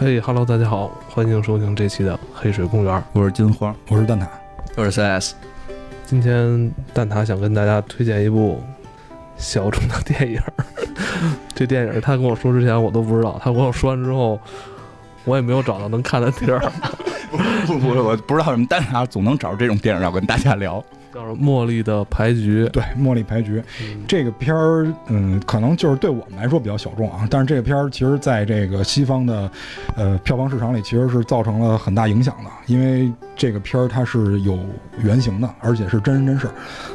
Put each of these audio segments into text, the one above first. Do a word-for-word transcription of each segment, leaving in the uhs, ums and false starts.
嘿、hey, 哈喽大家好，欢迎收听这期的黑水公园，我是金花，我是蛋挞，我是 C S。 今天蛋挞想跟大家推荐一部小众的电影这电影他跟我说之前我都不知道，他跟我说完之后我也没有找到能看的地儿不不，我不知道什么，但是他总能找这种电影要跟大家聊，叫《茉莉的牌局》。对，《茉莉牌局》嗯、这个片儿，嗯，可能就是对我们来说比较小众啊。但是这个片儿其实在这个西方的，呃，票房市场里其实是造成了很大影响的，因为这个片儿它是有原型的，而且是真人真事，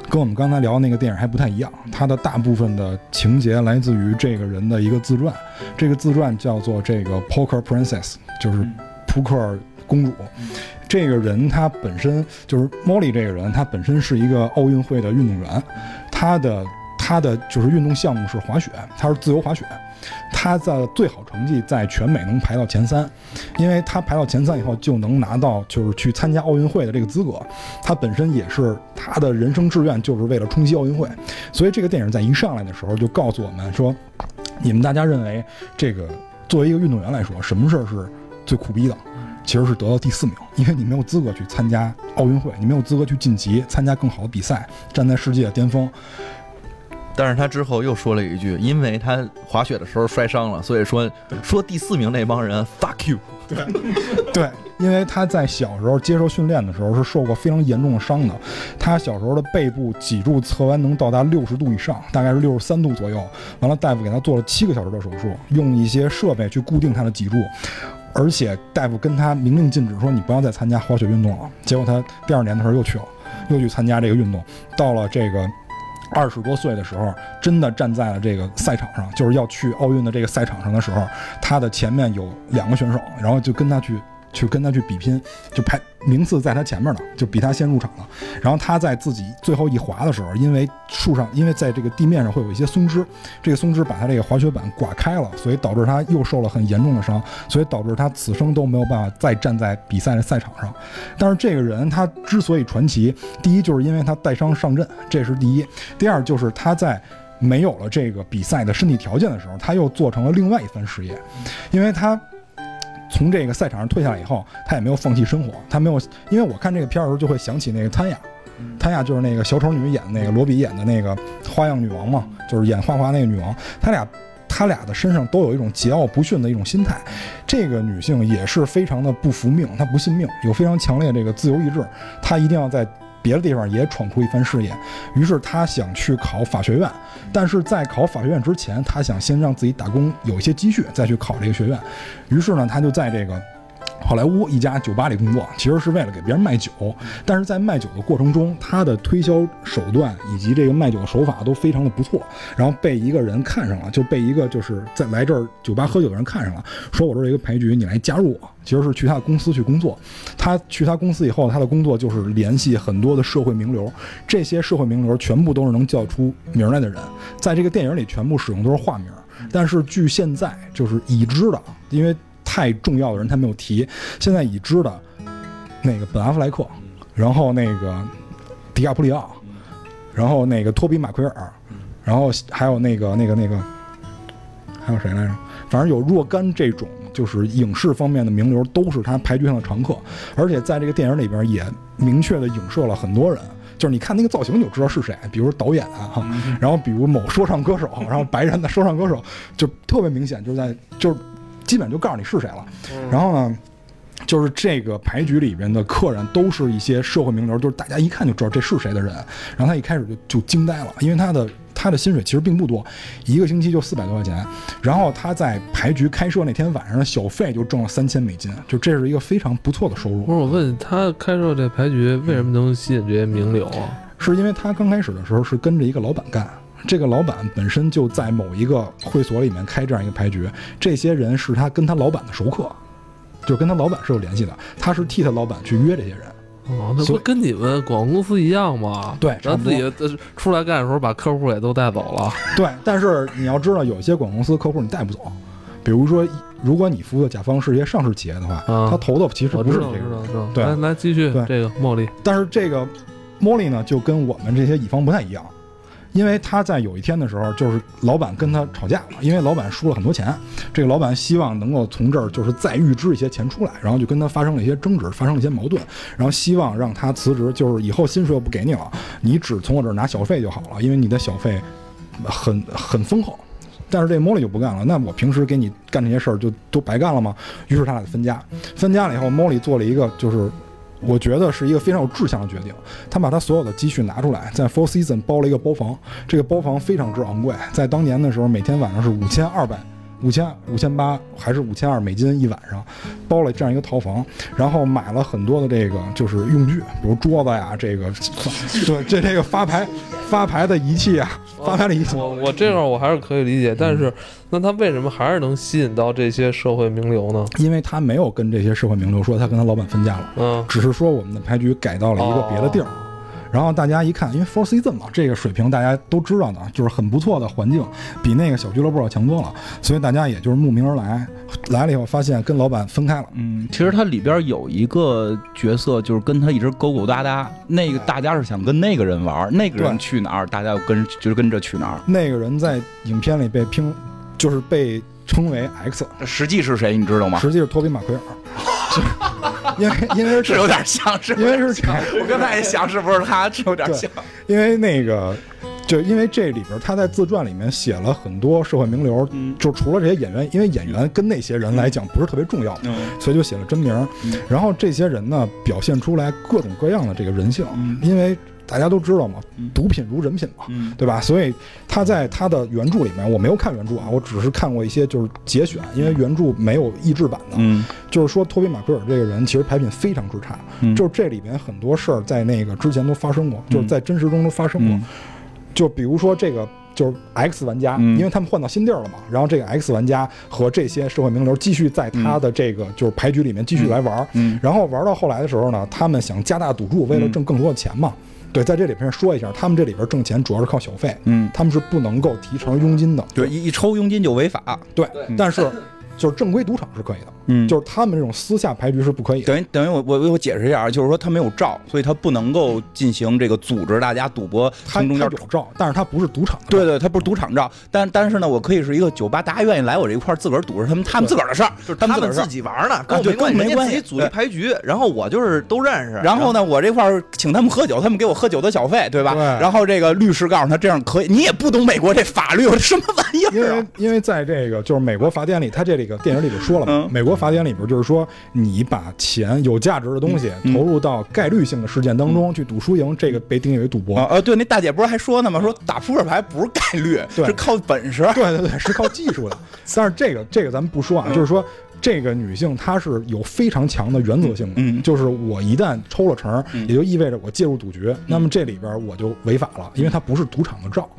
跟我们刚才聊那个电影还不太一样。它的大部分的情节来自于这个人的一个自传，这个自传叫做这个 Poker Princess， 就是扑克公主。这个人他本身就是 Molly， 这个人他本身是一个奥运会的运动员，他的他的就是运动项目是滑雪，他是自由滑雪，他的最好成绩在全美能排到前三，因为他排到前三以后就能拿到就是去参加奥运会的这个资格，他本身也是他的人生志愿就是为了冲击奥运会，所以这个电影在一上来的时候就告诉我们说，你们大家认为这个作为一个运动员来说，什么事儿是最苦逼的？其实是得到第四名，因为你没有资格去参加奥运会，你没有资格去晋级，参加更好的比赛，站在世界的巅峰。但是他之后又说了一句，因为他滑雪的时候摔伤了，所以说说第四名那帮人 fuck you。 对, 对，因为他在小时候接受训练的时候是受过非常严重的伤的，他小时候的背部脊柱侧弯能到达六十度以上，大概是六十三度左右，完了大夫给他做了七个小时的手术，用一些设备去固定他的脊柱，而且大夫跟他明令禁止说你不要再参加滑雪运动了，结果他第二年的时候又去了，又去参加这个运动，到了这个二十多岁的时候，真的站在了这个赛场上，就是要去奥运的这个赛场上的时候，他的前面有两个选手，然后就跟他去去跟他去比拼，就排名次在他前面了，就比他先入场了，然后他在自己最后一滑的时候，因为树上因为在这个地面上会有一些松枝，这个松枝把他这个滑雪板刮开了，所以导致他又受了很严重的伤，所以导致他此生都没有办法再站在比赛的赛场上。但是这个人他之所以传奇，第一就是因为他带伤上阵，这是第一，第二就是他在没有了这个比赛的身体条件的时候，他又做成了另外一番事业，因为他从这个赛场上退下来以后，他也没有放弃生活，他没有，因为我看这个片儿的时候就会想起那个谭雅，谭雅就是那个小丑女演那个罗比演的那个花样女王嘛，就是演花花那个女王，他俩他俩的身上都有一种桀骜不驯的一种心态，这个女性也是非常的不服命，她不信命，有非常强烈的这个自由意志，她一定要在别的地方也闯出一番事业，于是他想去考法学院，但是在考法学院之前，他想先让自己打工有一些积蓄，再去考这个学院。于是呢，他就在这个好莱坞一家酒吧里工作，其实是为了给别人卖酒，但是在卖酒的过程中，他的推销手段以及这个卖酒的手法都非常的不错，然后被一个人看上了，就被一个就是在来这儿酒吧喝酒的人看上了，说我这是一个牌局，你来加入我，其实是去他的公司去工作。他去他公司以后，他的工作就是联系很多的社会名流，这些社会名流全部都是能叫出名来的人，在这个电影里全部使用都是化名，但是据现在就是已知的，因为太重要的人他没有提，现在已知的那个本阿弗莱克，然后那个迪亚普里奥，然后那个托比马奎尔，然后还有那个那个那个还有谁来着，反正有若干这种就是影视方面的名流都是他牌局上的常客，而且在这个电影里边也明确的影射了很多人，就是你看那个造型就知道是谁，比如导演啊，然后比如某说唱歌手，然后白人的说唱歌手，就特别明显，就是在就是基本就告诉你是谁了。然后呢，就是这个牌局里边的客人都是一些社会名流，就是大家一看就知道这是谁的人。然后他一开始就就惊呆了，因为他的他的薪水其实并不多，一个星期就四百多块钱。然后他在牌局开设那天晚上的小费就挣了三千美金，就这是一个非常不错的收入。不是我问他开设这牌局为什么能吸引这些名流啊？是因为他刚开始的时候是跟着一个老板干。这个老板本身就在某一个会所里面开这样一个牌局，这些人是他跟他老板的熟客，就跟他老板是有联系的，他是替他老板去约这些人。哦，那不跟你们广告公司一样吗？对，然后自己出来干的时候把客户也都带走了。对，但是你要知道，有些广告公司客户你带不走，比如说，如果你服务的甲方是一些上市企业的话，嗯、他投的其实不是这个。对，来来继续这个茉莉。但是这个茉莉呢，就跟我们这些乙方不太一样。因为他在有一天的时候，就是老板跟他吵架了，因为老板输了很多钱，这个老板希望能够从这儿就是再预支一些钱出来，然后就跟他发生了一些争执，发生了一些矛盾，然后希望让他辞职，就是以后薪水我不给你了，你只从我这儿拿小费就好了，因为你的小费很很丰厚。但是这莫莉就不干了，那我平时给你干这些事儿就都白干了吗？于是他俩分家，分家了以后，莫莉做了一个就是我觉得是一个非常有志向的决定，他把他所有的积蓄拿出来，在 Four Seasons 包了一个包房，这个包房非常之昂贵，在当年的时候每天晚上是五千二百。五千五千八还是五千二美金一晚上，包了这样一个套房，然后买了很多的这个就是用具，比如桌子呀，这个对这这个发牌发牌的仪器啊，发牌的仪器。我我这块我还是可以理解，但是那他为什么还是能吸引到这些社会名流呢？因为他没有跟这些社会名流说他跟他老板分家了，嗯，只是说我们的牌局改到了一个别的地儿。哦，然后大家一看，因为 Four Seasons 嘛，这个水平大家都知道的，就是很不错的环境，比那个小俱乐部要强多了，所以大家也就是慕名而来，来了以后发现跟老板分开了。嗯，其实他里边有一个角色就是跟他一直勾勾搭搭，那个大家是想跟那个人玩，那个人去哪儿，大家跟就是跟着去哪儿。那个人在影片里被拼，就是被称为 X， 实际是谁你知道吗？实际是托比马奎尔。因为因为 是, 是有点像，是因为是这样，我刚才也想是不是他，是有点像。因为那个，就因为这里边他在自传里面写了很多社会名流，嗯、就除了这些演员，因为演员跟那些人来讲不是特别重要，嗯、所以就写了真名。嗯、然后这些人呢，表现出来各种各样的这个人性，嗯、因为。大家都知道嘛，毒品如人品嘛，对吧？所以他在他的原著里面，我没有看原著啊，我只是看过一些就是节选，因为原著没有译制版的。嗯，就是说托比马奎尔这个人其实牌品非常之差，嗯、就是这里面很多事儿在那个之前都发生过，嗯、就是在真实中都发生过。嗯、就比如说这个就是 X 玩家，嗯、因为他们换到新地儿了嘛，然后这个 X 玩家和这些社会名流继续在他的这个就是牌局里面继续来玩，嗯、然后玩到后来的时候呢，他们想加大赌注，为了挣更多的钱嘛。对，在这里边说一下，他们这里边挣钱主要是靠小费，嗯，他们是不能够提成佣金的，对，一抽佣金就违法，对，嗯、但是就是正规赌场是可以的，嗯，就是他们这种私下牌局是不可以的。等于等于我我我解释一下，就是说他没有照，所以他不能够进行这个组织大家赌博，他中间有照，但是他不是赌场的，对对，他不是赌场照，但但是呢，我可以是一个酒吧，大家愿意来我这一块自个儿赌，是他们他们自个儿的事儿，就是他们自己玩呢，跟我没关系，人家自己组织牌局，然后我就是都认识，然后呢，我这块请他们喝酒，他们给我喝酒的小费，对吧？对，然后这个律师告诉他这样可以，你也不懂美国这法律，什么玩意儿？因为因为在这个就是美国法典里，他这里。这个电影里边说了嘛，美国法典里边就是说，你把钱有价值的东西投入到概率性的事件当中去赌输赢，这个被定义为赌博。呃，对，那大姐不是还说呢吗？说打扑克牌不是概率，是靠本事。对对对，是靠技术的。但是这个这个咱们不说啊，就是说这个女性她是有非常强的原则性的，就是我一旦抽了成，也就意味着我介入赌局，那么这里边我就违法了，因为它不是赌场的照。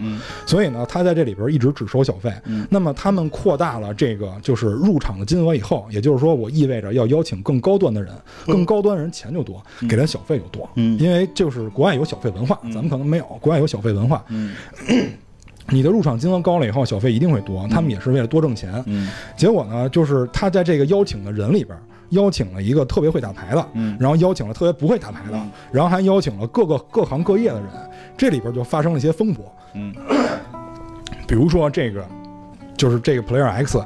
所以呢，她在这里边一直只收小费。那么他们扩大了这个就是。入场的金额以后，也就是说，我意味着要邀请更高端的人，更高端的人钱就多，嗯、给他小费就多，嗯、因为就是国外有小费文化，嗯、咱们可能没有，国外有小费文化。嗯嗯你的入场金额高了以后，小费一定会多，他们也是为了多挣钱。嗯，结果呢，就是他在这个邀请的人里边，邀请了一个特别会打牌的，嗯，然后邀请了特别不会打牌的，嗯、然后还邀请了各个各行各业的人，这里边就发生了一些风波。嗯，比如说这个，就是这个 Player X。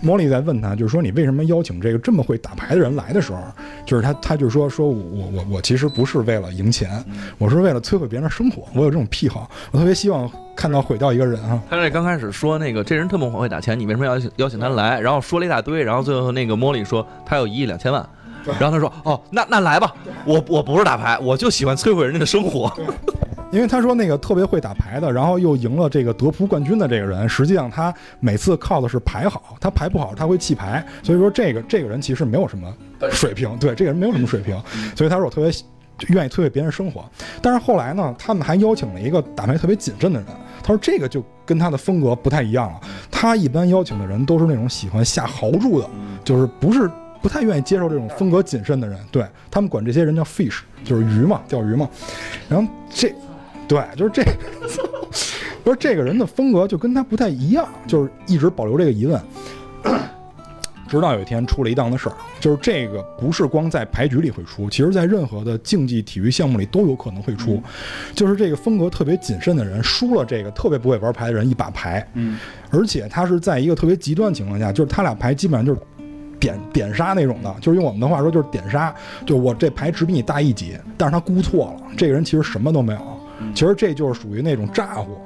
莫莉在问他，就是说你为什么邀请这个这么会打牌的人来的时候，就是他，他就说说我我我我其实不是为了赢钱，我是为了摧毁别人的生活，我有这种癖好，我特别希望看到毁掉一个人啊。他这刚开始说那个这人特么会打钱，你为什么要邀请他来？然后说了一大堆，然后最后那个莫莉说他有一亿两千万，然后他说哦，那那来吧，我我不是打牌，我就喜欢摧毁人家的生活。因为他说那个特别会打牌的，然后又赢了这个德扑冠军的这个人，实际上他每次靠的是牌好，他牌不好他会弃牌，所以说这个这个人其实没有什么水平，对，这个人没有什么水平，所以他说我特别愿意摧毁别人生活。但是后来呢，他们还邀请了一个打牌特别谨慎的人，他说这个就跟他的风格不太一样了，他一般邀请的人都是那种喜欢下豪注的，就是不是不太愿意接受这种风格谨慎的人，对，他们管这些人叫 fish， 就是鱼嘛，钓鱼嘛。然后这对，就是这，不是这个人的风格就跟他不太一样，就是一直保留这个疑问。直到有一天出了一档的事儿，就是这个不是光在牌局里会出，其实在任何的竞技体育项目里都有可能会出，就是这个风格特别谨慎的人输了这个特别不会玩牌的人一把牌，嗯，而且他是在一个特别极端情况下，就是他俩牌基本上就是点点杀那种的，就是用我们的话说就是点杀，就我这牌只比你大一级，但是他估错了，这个人其实什么都没有，其实这就是属于那种咋呼，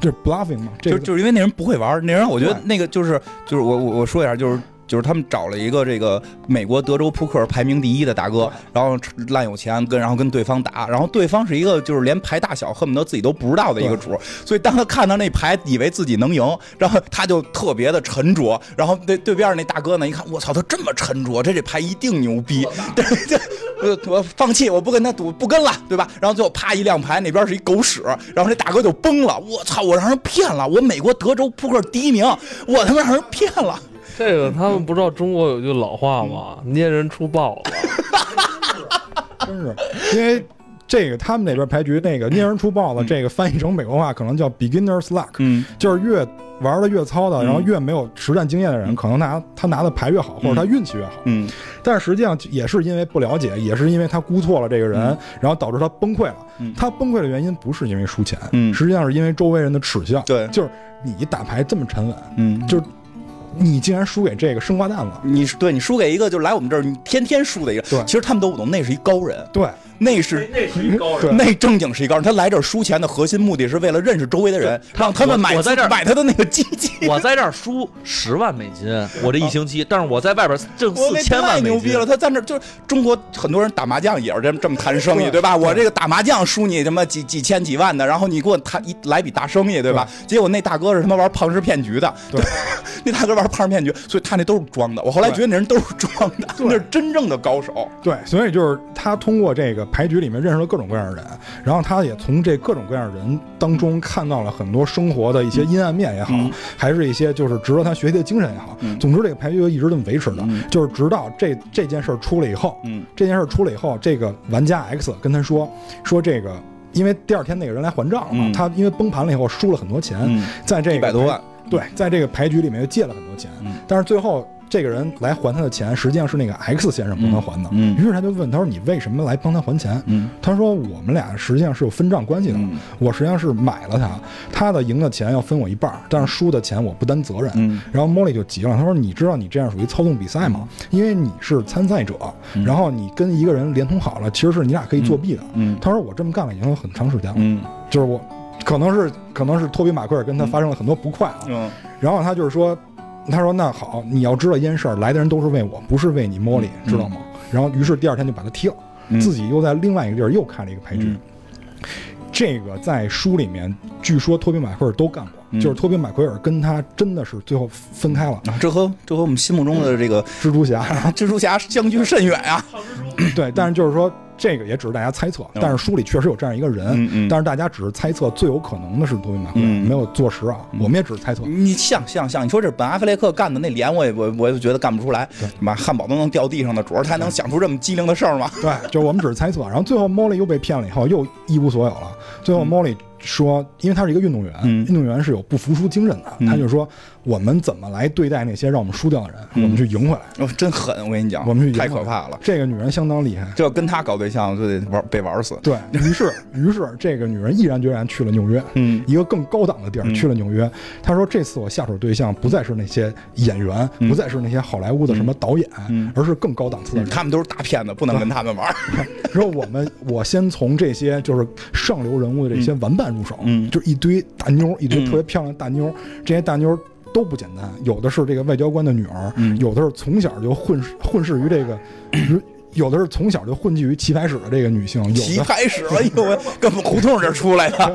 就是 bluffing 嘛，这个、就就是因为那人不会玩，那人我觉得那个就是就是我我我说一下就是。就是他们找了一个这个美国德州扑克排名第一的大哥，然后烂有钱跟然后跟对方打，然后对方是一个就是连牌大小恨不得自己都不知道的一个主，所以当他看到那牌以为自己能赢，然后他就特别的沉着，然后对对边那大哥呢一看我操他这么沉着，这这牌一定牛逼，对对我放弃我不跟他赌不跟了对吧，然后最后啪一亮牌那边是一狗屎，然后那大哥就崩了，我操我让人骗了，我美国德州扑克第一名我他妈让人骗了。这个他们不知道中国有句老话吗？捏人出豹子，真是，因为这个他们那边牌局那个捏人出豹子，这个翻译成美国话可能叫 beginner's luck，嗯，就是越玩的越糙的，然后越没有实战经验的人，可能拿他拿的牌越好，或者他运气越好，嗯，但实际上也是因为不了解，也是因为他估错了这个人，然后导致他崩溃了。他崩溃的原因不是因为输钱，嗯，实际上是因为周围人的耻笑，对，就是你打牌这么沉稳，嗯，就是。你竟然输给这个生瓜蛋了！你对你输给一个就来我们这儿，你天天输的一个。对，其实他们都不懂，那是一高人。对，那是那是一高人，那正经是一高人。他来这儿输钱的核心目的是为了认识周围的人，让他们买我在这买他的那个基金。我在这儿输十万美金，我这一星期，但是我在外边挣四千万美金。太牛逼了！他在这就是中国很多人打麻将也是这么这么谈生意，对吧？我这个打麻将输你他妈几几千几万的，然后你给我谈一来笔大生意，对吧？结果那大哥是他妈玩庞氏骗局的，对，那大哥玩。胖面具，所以他那都是装的。我后来觉得那人都是装的，那是真正的高手。对，所以就是他通过这个牌局里面认识了各种各样的人，然后他也从这各种各样的人当中看到了很多生活的一些阴暗面也好，嗯、还是一些就是值得他学习的精神也好。嗯、总之，这个牌局就一直这么维持的，嗯、就是直到这这件事儿出了以后，嗯、这件事儿出了以后，这个玩家 X 跟他说说这个，因为第二天那个人来还账了，嗯、他因为崩盘了以后输了很多钱，嗯、在这个一百多万。对，在这个牌局里面又借了很多钱，嗯、但是最后这个人来还他的钱，实际上是那个 X 先生帮他还的。嗯嗯、于是他就问他说：“你为什么来帮他还钱？”嗯、他说：“我们俩实际上是有分账关系的，嗯、我实际上是买了他，他的赢的钱要分我一半，但是输的钱我不担责任。嗯”然后 Molly 就急了，他说：“你知道你这样属于操纵比赛吗？因为你是参赛者，然后你跟一个人联通好了，其实是你俩可以作弊的。嗯”嗯、他说：“我这么干了已经很长时间了，嗯、就是我。”可能是可能是托比马奎尔跟他发生了很多不快啊，嗯、然后他就是说，他说那好，你要知道一件事儿，来的人都是为我，不是为你莫莉，知道吗？嗯、然后于是第二天就把他踢了，嗯、自己又在另外一个地儿又开了一个牌局。嗯、这个在书里面据说托比马奎尔都干过，嗯、就是托比马奎尔跟他真的是最后分开了。啊、这和这和我们心目中的这个蜘蛛侠、啊、蜘蛛侠相距甚远啊。对，但是就是说。这个也只是大家猜测，但是书里确实有这样一个人，嗯嗯、但是大家只是猜测，最有可能的是托比马奎尔，嗯、没有坐实啊。嗯、我们也只是猜测。你像像像你说这本阿弗雷克干的那脸，我也我我就觉得干不出来，妈汉堡都能掉地上的主儿，他能想出这么机灵的事儿吗？对，就是我们只是猜测。然后最后 Molly 又被骗了以后，又一无所有了。最后 Molly、嗯。说，因为他是一个运动员，嗯、运动员是有不服输精神的。嗯、他就说，我们怎么来对待那些让我们输掉的人，嗯、我们去赢回来。哦，真狠！我跟你讲，我们去赢回来太可怕了。这个女人相当厉害，这要跟他搞对象就得玩被玩死。对，于是，于是这个女人毅然决然去了纽约，嗯、一个更高档的地儿，嗯、去了纽约。她说，这次我下手对象不再是那些演员，嗯、不再是那些好莱坞的什么导演，嗯、而是更高档次的人。他们都是大骗子，不能跟他们玩。说我们，我先从这些就是上流人物的这些玩伴。嗯入手，嗯，就一堆大妞，一堆特别漂亮的大妞，嗯、这些大妞都不简单，有的是这个外交官的女儿，嗯、有的是从小就混混世于这个，嗯、有的是从小就混迹于棋牌室的这个女性，有的棋牌室了，因为根本胡同这出来的，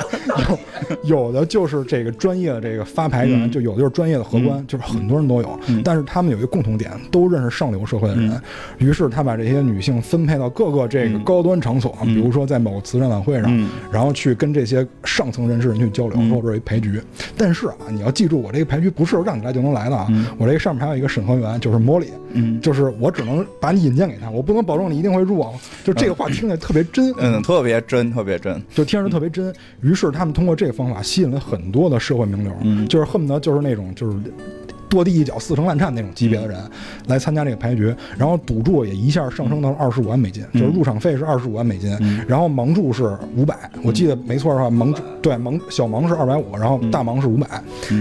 有有的就是这个专业的这个发牌员，嗯、就有的就是专业的荷官，嗯、就是很多人都有，嗯、但是他们有一个共同点，都认识上流社会的人，嗯、于是他把这些女性分配到各个这个高端场所，嗯、比如说在某慈善晚会上，嗯、然后去跟这些上层人士去交流，嗯、说这是一牌局，但是啊，你要记住，我这个牌局不是让你来就能来的啊，嗯、我这个上面还有一个审核员，就是 Molly，嗯、就是我只能把你引荐给他，我不能保证你一定会入啊，就这个话听着特别真，嗯，嗯特别真，特别真，就听着特别真。嗯、于是他们通过这个方法吸引了很多的社会名流，嗯、就是恨不得就是那种就是跺地一脚四成烂颤那种级别的人来参加这个牌局，然后赌注也一下上升到二十五万美金，就是入场费是二十五万美金，然后盲注是五百，我记得没错的话，盲注对盲小盲是二百五，然后大盲是五百，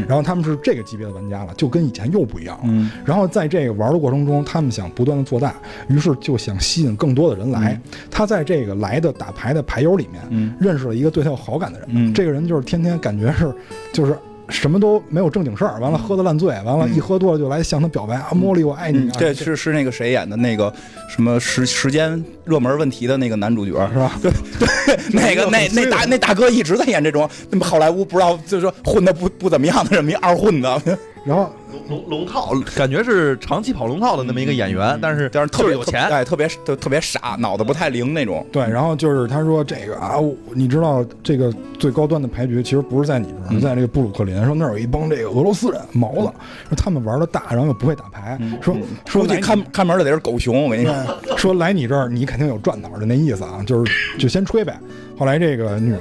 然后他们是这个级别的玩家了，就跟以前又不一样了。然后在这个玩的过程中，他们想不断的做大，于是就想吸引更多的人来。他在这个来的打牌的牌友里面认识了一个对他有好感的人，这个人就是天天感觉是就是。什么都没有正经事儿，完了喝得烂醉，完了一喝多了就来向他表白、嗯、啊，莫莉我爱你啊！对，是是那个谁演的那个什么时时间热门问题的那个男主角是吧？对对，那个那那大那大哥一直在演这种那么好莱坞不知道就是说混的不不怎么样的这么一二混的，然后龙龙套感觉是长期跑龙套的那么一个演员，嗯、但是但是特别有钱，哎，特别特特别傻，脑子不太灵那种。对，然后就是他说这个啊，你知道这个最高端的牌局其实不是在你这儿，在这个布鲁克林，说那儿有一帮这个俄罗斯人毛子，说他们玩的大，然后又不会打牌，嗯、说说这看看门的得是狗熊，我跟你说，说来你这儿你肯定有赚头的那意思啊，就是就先吹呗。后来这个女，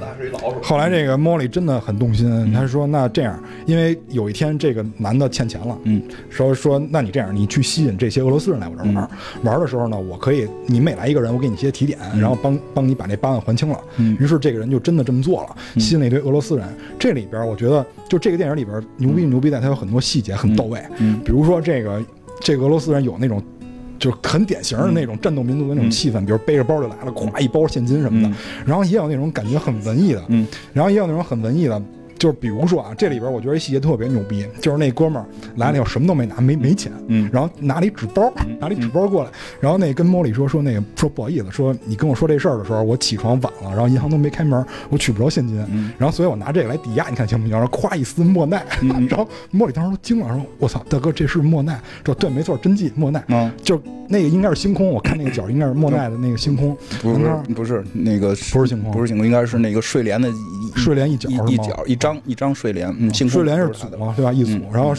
后来这个 Molly 真的很动心，她说那这样，因为有一天这个男的欠钱了，嗯，说说那你这样，你去吸引这些俄罗斯人来我这玩，嗯、玩的时候呢，我可以你每来一个人，我给你些提点，嗯、然后帮帮你把这八万还清了。嗯、于是这个人就真的这么做了，嗯、吸引了一堆俄罗斯人。这里边我觉得就这个电影里边牛逼牛逼在它有很多细节很到位，嗯嗯、比如说这个这个俄罗斯人有那种。就是很典型的那种战斗民族的那种气氛，嗯、比如背着包就来了，咵一包现金什么的，嗯、然后也有那种感觉很文艺的，嗯、然后也有那种很文艺的，就是比如说啊，这里边我觉得细节特别牛逼，就是那哥们儿来了以后什么都没拿，没没钱，嗯、然后拿了一纸包，拿了一纸包过来，然后那跟莫莉说说那个说不好意思，说你跟我说这事儿的时候，我起床晚了，然后银行都没开门，我取不着现金，嗯、然后所以我拿这个来抵押，你看行不行？然后咵一撕莫奈，嗯、然后莫莉当时都惊了，说我操，大哥这是莫奈，说对没错，真迹莫奈，嗯、就。那个应该是星空，我看那个角应该是莫奈的那个星空，不是不是那个不是星空，不是星空，应该是那个睡莲的睡莲一角一角一张一张睡莲，嗯，睡莲是组嘛对吧？一组，然后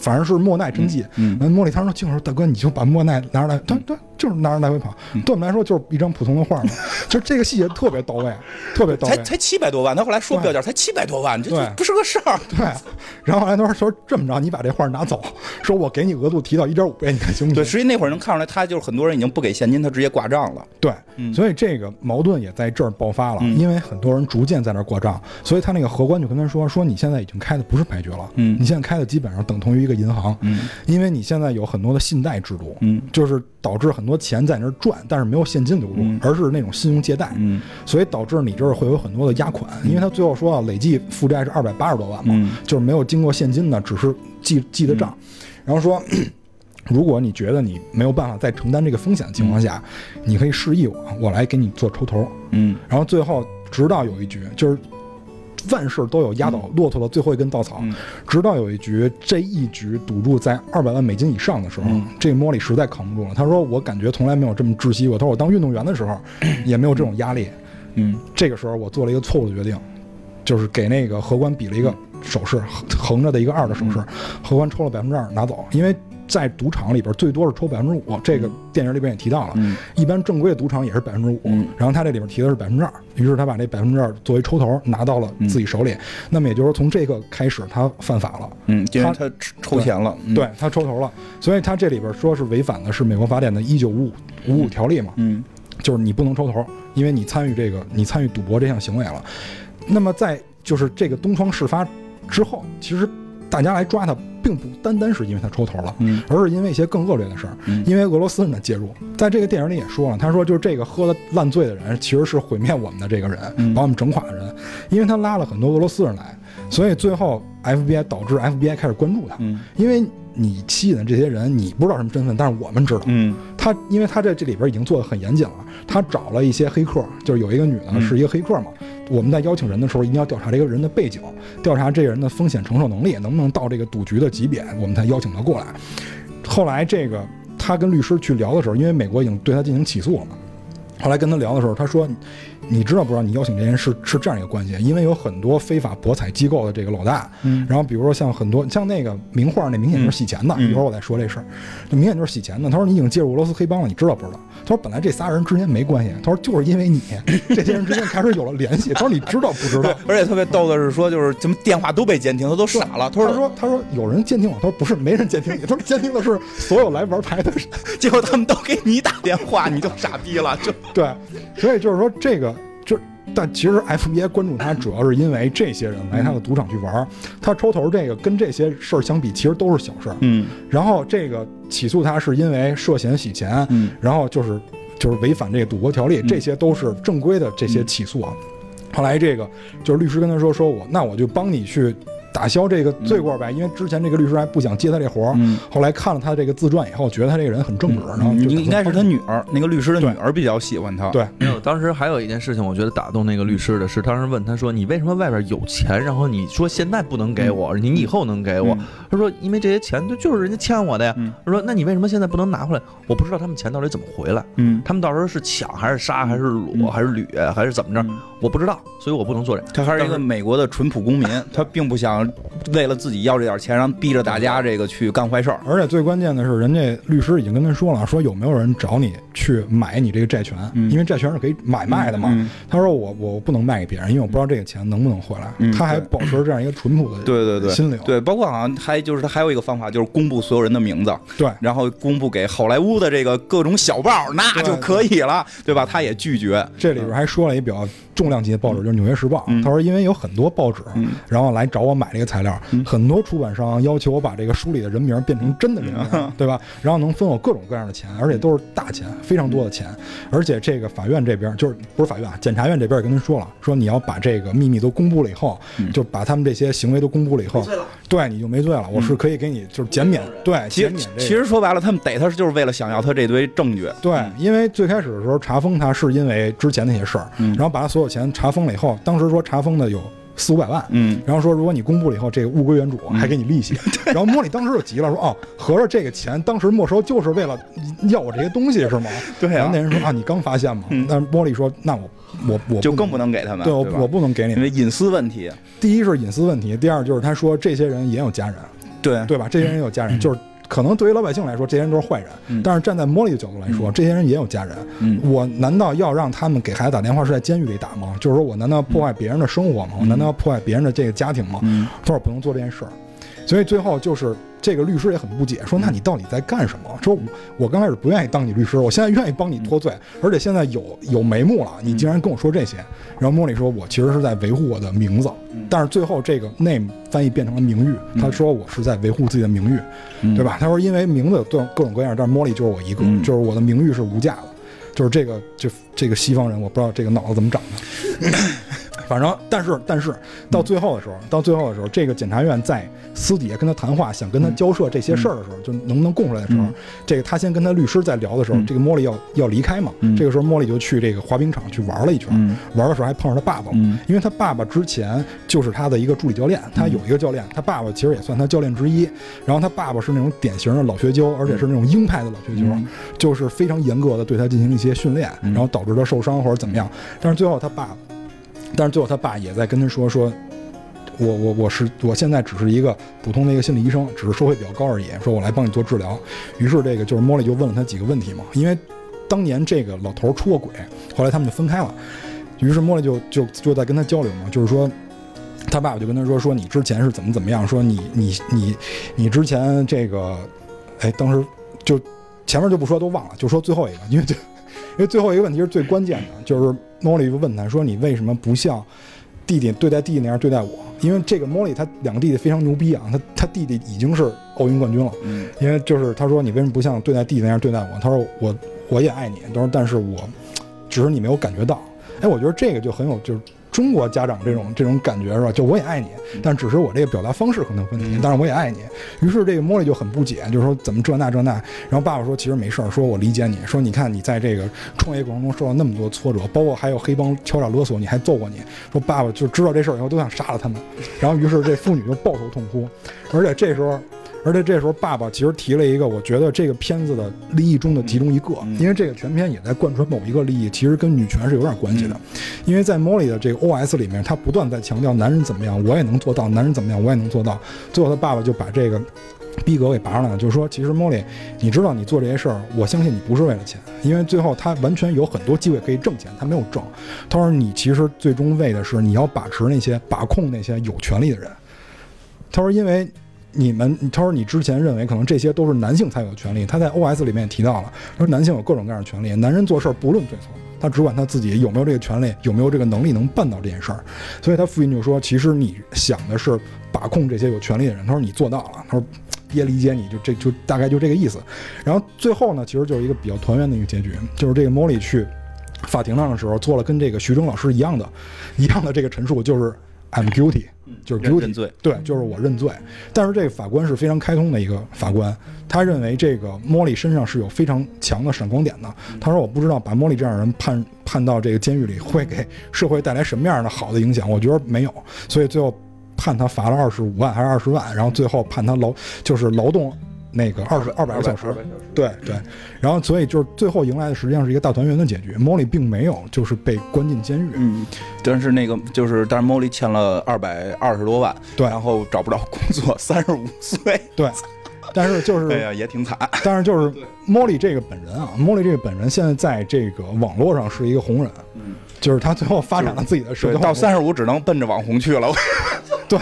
反正是莫奈真迹，嗯，莫莉他说：“就是大哥，你就把莫奈拿出来，对对，就是拿着来回跑，对我们来说就是一张普通的画嘛。”就是这个细节特别到位，特别到位，才才七百多万，他后来说标价才七百多万，这不是个事儿。对，然后后来他说这么着，你把这画拿走，说我给你额度提到一点五倍，你看行不行？对，所以那会儿能看。上来，他就是很多人已经不给现金，他直接挂账了。对，所以这个矛盾也在这儿爆发了，嗯、因为很多人逐渐在那儿挂账，所以他那个荷官就跟他说：“说你现在已经开的不是牌局了，嗯，你现在开的基本上等同于一个银行，嗯，因为你现在有很多的信贷制度，嗯，就是导致很多钱在那儿赚，但是没有现金流入，嗯、而是那种信用借贷，嗯，所以导致你这儿会有很多的押款，因为他最后说啊，累计负债是二百八十多万嘛，嗯、就是没有经过现金的，只是记记的账，嗯、然后说。”如果你觉得你没有办法再承担这个风险的情况下，嗯、你可以示意我，我来给你做抽头。嗯，然后最后直到有一局，就是万事都有压倒骆驼的最后一根稻草，嗯、直到有一局，这一局赌注在二百万美金以上的时候，嗯、这莫莉实在扛不住了。他说：“我感觉从来没有这么窒息过。”他说：“我当运动员的时候也没有这种压力。”嗯，这个时候我做了一个错误的决定，就是给那个荷官比了一个手势，横着的一个二的手势，荷官抽了百分之二拿走，因为。在赌场里边最多是抽百分之五，这个电影里边也提到了，嗯、一般正规的赌场也是百分之五，然后他这里边提的是百分之二，于是他把这百分之二作为抽头拿到了自己手里，嗯、那么也就是说从这个开始他犯法了，嗯，因为他抽钱了，对，嗯、对他抽头了，所以他这里边说是违反的是美国法典的一九五五条例嘛，嗯，就是你不能抽头，因为你参与这个你参与赌博这项行为了，那么在就是这个东窗事发之后，其实大家来抓他。并不单单是因为他抽头了，嗯、而是因为一些更恶劣的事儿，嗯、因为俄罗斯人的介入，在这个电影里也说了，他说就是这个喝了烂醉的人其实是毁灭我们的这个人，嗯、把我们整垮的人，因为他拉了很多俄罗斯人来，所以最后 F B I 导致 F B I 开始关注他，嗯、因为你吸引的这些人你不知道什么身份，但是我们知道，嗯、他因为他在这里边已经做得很严谨了，他找了一些黑客，就是有一个女的是一个黑客嘛，嗯我们在邀请人的时候，一定要调查这个人的背景，调查这个人的风险承受能力，能不能到这个赌局的级别，我们才邀请他过来。后来，这个他跟律师去聊的时候，因为美国已经对他进行起诉了嘛，后来跟他聊的时候，他说你知道不知道你邀请这人是是这样一个关系，因为有很多非法博彩机构的这个老大，嗯，然后比如说像很多像那个名画，那明显就是洗钱的，嗯，一会儿我再说这事儿，这明显就是洗钱的。他说你已经介入俄罗斯黑帮了，你知道不知道？他说本来这仨人之间没关系，他说就是因为你这些人之间开始有了联系。他说你知道不知道？而且特别逗的是说就是什么电话都被监听，他都傻了。他说他 说, 他说有人监听我，他说不是没人监听你，他说监听的是所有来玩牌的，结果他们都给你打电话，你就傻逼了就。对，所以就是说这个就，但其实 F B I 关注他主要是因为这些人来他的赌场去玩，他抽头这个跟这些事儿相比其实都是小事儿，嗯，然后这个起诉他是因为涉嫌洗钱，嗯，然后就是就是违反这个赌博条例，这些都是正规的这些起诉啊。后来这个就是律师跟他说说我那我就帮你去打消这个罪过呗，因为之前这个律师还不想接他这活儿，嗯，后来看了他这个自传以后，觉得他这个人很正直，嗯，然后就应该是他女儿，那个律师的女儿比较喜欢他。对，没有，当时还有一件事情，我觉得打动那个律师的是，当时问他说：“你为什么外边有钱，然后你说现在不能给我，嗯，你以后能给我？”嗯，他说：“因为这些钱就是人家欠我的呀。嗯”他说：“那你为什么现在不能拿回来？我不知道他们钱到底怎么回来，嗯，他们到时候是抢还是杀还是掳，嗯，还是掳还是怎么着，嗯，我不知道，所以我不能做这。”他还是一个美国的淳朴公民，他并不想。为了自己要这点钱，然后逼着大家这个去干坏事儿，而且最关键的是，人家律师已经跟他说了，说有没有人找你去买你这个债权，嗯，因为债权是可以买卖的嘛。嗯嗯，他说我我不能卖给别人，因为我不知道这个钱能不能回来。嗯，他还保持这样一个淳朴的对对对心理，对，包括好像还就是他还有一个方法，就是公布所有人的名字，对，然后公布给好莱坞的这个各种小报，那就可以了， 对, 对, 对吧？他也拒绝。这里边还说了一比较重量级的报纸，就是《纽约时报》，嗯，他说因为有很多报纸，嗯，然后来找我买。这个材料，很多出版商要求我把这个书里的人名变成真的人名，对吧？然后能分我各种各样的钱，而且都是大钱，非常多的钱。而且这个法院这边就是不是法院啊，检察院这边也跟他说了，说你要把这个秘密都公布了以后，就把他们这些行为都公布了以后，对，你就没罪了。我是可以给你就是减免，对，减免。其实说白了，他们逮他是就是为了想要他这堆证据，对，因为最开始的时候查封他是因为之前那些事儿，然后把他所有钱查封了以后，当时说查封的有。四五百万，嗯，然后说如果你公布了以后，这个物归原主，还给你利息。嗯，然后莫里当时就急了，说哦，合着这个钱当时没收就是为了要我这些东西是吗？对啊。然后那人说啊，你刚发现吗？嗯，但是莫里说，那我我我就更不能给他们，对，对我不能给你，因为隐私问题。第一是隐私问题，第二就是他说这些人也有家人，对对吧？这些人也有家人，嗯，就是。可能对于老百姓来说，这些人都是坏人，嗯，但是站在莫莉的角度来说，嗯，这些人也有家人，嗯。我难道要让他们给孩子打电话是在监狱里打吗？就是说我难道破坏别人的生活吗？嗯，我难道破坏别人的这个家庭吗？嗯，他说我不能做这件事儿，所以最后就是这个律师也很不解，说那你到底在干什么？说我刚开始不愿意当你律师，我现在愿意帮你脱罪，而且现在有有眉目了，你竟然跟我说这些。然后莫莉说，我其实是在维护我的名字，但是最后这个 name 翻译变成了名誉，他说我是在维护自己的名誉。对吧？他说，因为名字有各各种各样，但是 Molly 就是我一个，嗯，就是我的名誉是无价的，就是这个这这个西方人，我不知道这个脑子怎么长的。反正，但是但是到最后的时候，嗯，到最后的时候，这个检察院在私底下跟他谈话，想跟他交涉这些事儿的时候，嗯，就能不能供出来的时候，嗯，这个他先跟他律师在聊的时候，嗯，这个 Molly 要要离开嘛，嗯，这个时候 Molly 就去这个滑冰场去玩了一圈，嗯，玩的时候还碰上他爸爸了，嗯，因为他爸爸之前就是他的一个助理教练，他有一个教练，他爸爸其实也算他教练之一，然后他爸爸是那种典型的老学究，而且是那种鹰派的老学究，嗯，就是非常严格的对他进行一些训练，嗯，然后导致他受伤或者怎么样，但是最后他爸。但是最后他爸也在跟他说说我我我是我现在只是一个普通的一个心理医生，只是收费比较高而已，说我来帮你做治疗。于是这个就是莫莉就问了他几个问题嘛，因为当年这个老头出过轨，后来他们就分开了，于是莫莉就就就在跟他交流嘛，就是说他爸爸就跟他说说你之前是怎么怎么样，说你你你你之前这个哎当时就前面就不说都忘了，就说最后一个，因为就因为最后一个问题是最关键的，就是莫莉就问他说：“你为什么不像弟弟对待弟弟那样对待我？”因为这个莫莉他两个弟弟非常牛逼啊，他他弟弟已经是奥运冠军了。嗯，因为就是他说：“你为什么不像对待弟弟那样对待我？”他说：“我我也爱你，他说但是我只是你没有感觉到。”哎，我觉得这个就很有就是中国家长这种这种感觉是吧？就我也爱你，但只是我这个表达方式可能有问题，但是我也爱你。于是这个莫莉就很不解，就是说怎么这那这那。然后爸爸说其实没事儿，说我理解你，说你看你在这个创业过程中受到那么多挫折，包括还有黑帮敲诈勒索，你还揍过你。说爸爸就知道这事儿以后都想杀了他们。然后于是这妇女就抱头痛哭，而且这时候而且这时候爸爸其实提了一个我觉得这个片子的利益中的其中一个，因为这个全片也在贯穿某一个利益，其实跟女权是有点关系的。因为在 Molly 的这个 O S 里面，他不断在强调男人怎么样我也能做到，男人怎么样我也能做到，最后他爸爸就把这个逼格给拔上来了，就是说其实 Molly 你知道你做这些事儿，我相信你不是为了钱，因为最后他完全有很多机会可以挣钱，他没有挣，他说你其实最终为的是你要把持那些把控那些有权利的人，他说因为你们，他说你之前认为可能这些都是男性才有的权利，他在 O S 里面也提到了，他说男性有各种各样的权利，男人做事儿不论对错，他只管他自己有没有这个权利，有没有这个能力能办到这件事儿。所以他父亲就说其实你想的是把控这些有权利的人，他说你做到了，他说也理解你，就这就大概就这个意思。然后最后呢，其实就是一个比较团圆的一个结局，就是这个 Molly 去法庭上的时候做了跟这个徐峥老师一样的一样的这个陈述，就是 I'm guilty， 就是 guilty， 认罪，对，就是我认罪。但是这个法官是非常开通的一个法官，他认为这个 Molly 身上是有非常强的闪光点的，他说我不知道把 Molly 这样的人判判到这个监狱里会给社会带来什么样的好的影响，我觉得没有，所以最后判他罚了二十五万还是二十万，然后最后判他劳就是劳动那个二十二百个小时，对对，然后所以就是最后迎来的实际上是一个大团圆的结局。莫莉并没有就是被关进监狱，嗯，但是那个就是但是莫莉欠了二百二十多万，对，然后找不着工作，三十五岁，对。但是就是，对呀，也挺惨。但是就是莫莉这个本人啊，莫莉这个本人现在在这个网络上是一个红人，嗯，就是他最后发展了自己的社交，到三十五只能奔着网红去了。对，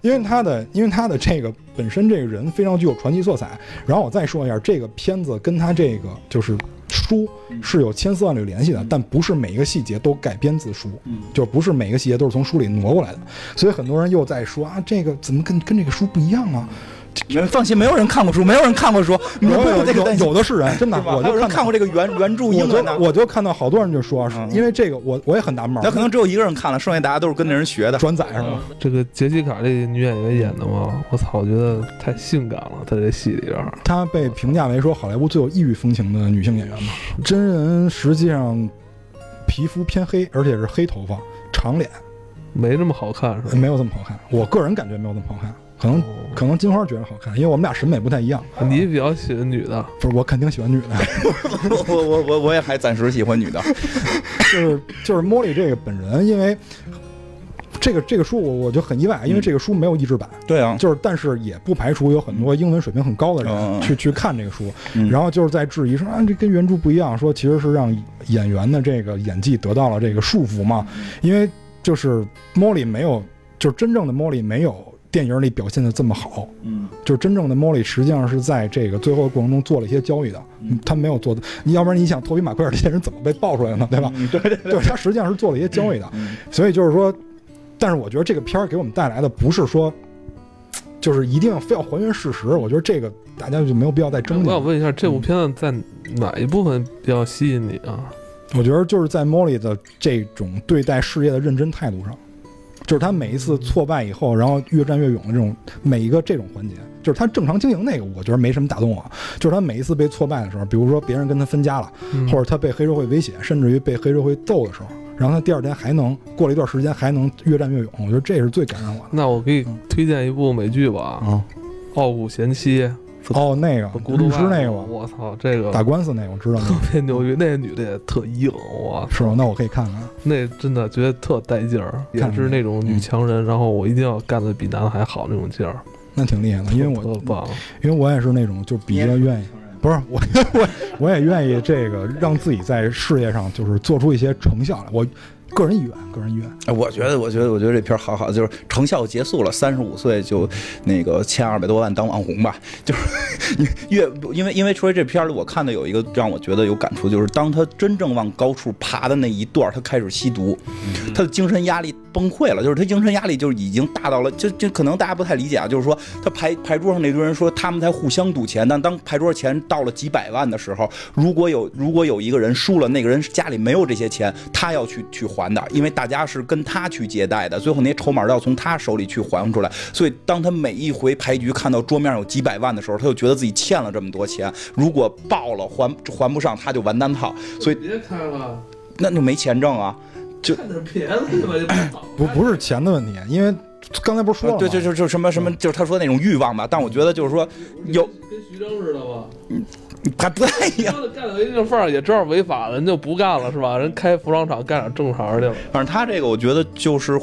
因为他的，因为他的这个本身这个人非常具有传奇色彩。然后我再说一下，这个片子跟他这个就是书是有千丝万缕联系的，但不是每一个细节都改编自书，就不是每一个细节都是从书里挪过来的。所以很多人又在说啊，这个怎么跟跟这个书不一样啊？放心，没有人看过书，没有人看过书，没有有有有的是人，真的，我就看过这个原原著英文的，我就看到好多人就说，因为这个我我也很纳闷，那可能只有一个人看了，剩下大家都是跟那人学的，转载是吗？这个杰西卡这女演员演的嘛，我操，我觉得太性感了，她这戏里边，她被评价为说好莱坞最有异域风情的女性演员嘛。真人实际上皮肤偏黑，而且是黑头发、长脸，没那么好看是吧？没有这么好看，我个人感觉没有这么好看。可能可能金花觉得好看，因为我们俩审美不太一样。你比较喜欢女的？不是，我肯定喜欢女的。我我我我也还暂时喜欢女的。就是就是莫莉这个本人，因为这个这个书我我就很意外，因为这个书没有译制版。对啊，就是但是也不排除有很多英文水平很高的人去、嗯、去看这个书，然后就是在质疑说啊这跟原著不一样，说其实是让演员的这个演技得到了这个束缚嘛，因为就是莫莉没有，就是真正的莫莉没有。电影里表现的这么好，嗯，就是真正的 Molly 实际上是在这个最后的过程中做了一些交易的，他没有做的，你要不然你想托比马奎尔这些人怎么被爆出来呢，对吧？对对对，他实际上是做了一些交易的，所以就是说，但是我觉得这个片儿给我们带来的不是说，就是一定非要还原事实，我觉得这个大家就没有必要再争论。我想问一下，这部片子在哪一部分比较吸引你啊？我觉得就是在 Molly 的这种对待事业的认真态度上。就是他每一次挫败以后，然后越战越勇的这种每一个这种环节，就是他正常经营那个，我觉得没什么打动我。就是他每一次被挫败的时候，比如说别人跟他分家了，或者他被黑社会威胁，甚至于被黑社会揍的时候，然后他第二天还能过了一段时间还能越战越勇，我觉得这是最感染我的。那我可以推荐一部美剧吧，啊、嗯，《傲骨贤妻》。哦，那个律师那个，我操，这个打官司那个我知道，特别牛逼，那个女的也特硬，哇，是吗？那我可以看看，那真的觉得特带劲儿，也是那种女强人，然后我一定要干的比男的还好那种劲儿，那挺厉害的，因为我因为我也是那种就比较愿意，不是我我我也愿意这个让自己在事业上就是做出一些成效来，我。个人意愿，个人意愿。我觉得，我觉得，我觉得这片好好，就是成效结束了，三十五岁就那个欠二百多万当网红吧，就是越因为因为说这片我看的有一个让我觉得有感触，就是当他真正往高处爬的那一段，他开始吸毒，他的精神压力崩溃了，就是他精神压力就是已经大到了，就就可能大家不太理解啊，就是说他牌牌桌上那堆人说他们才互相赌钱，但当牌桌钱到了几百万的时候，如果有如果有一个人输了，那个人家里没有这些钱，他要去去还。因为大家是跟他去借贷的，最后那些筹码要从他手里去还出来，所以当他每一回牌局看到桌面有几百万的时候，他就觉得自己欠了这么多钱，如果爆了还还不上，他就完蛋套，所以别看了，那就没钱挣啊，就看点别的吧，就不不是钱的问题，因为。刚才不是说了吗、啊、对，就就就什么什么，就是他说那种欲望吧。但我觉得就是说有跟徐峥似的吧，嗯，还不太一样。干了一定份儿也知道违法了，人就不干了是吧？人开服装厂干点正常去了。反正他这个我觉得就是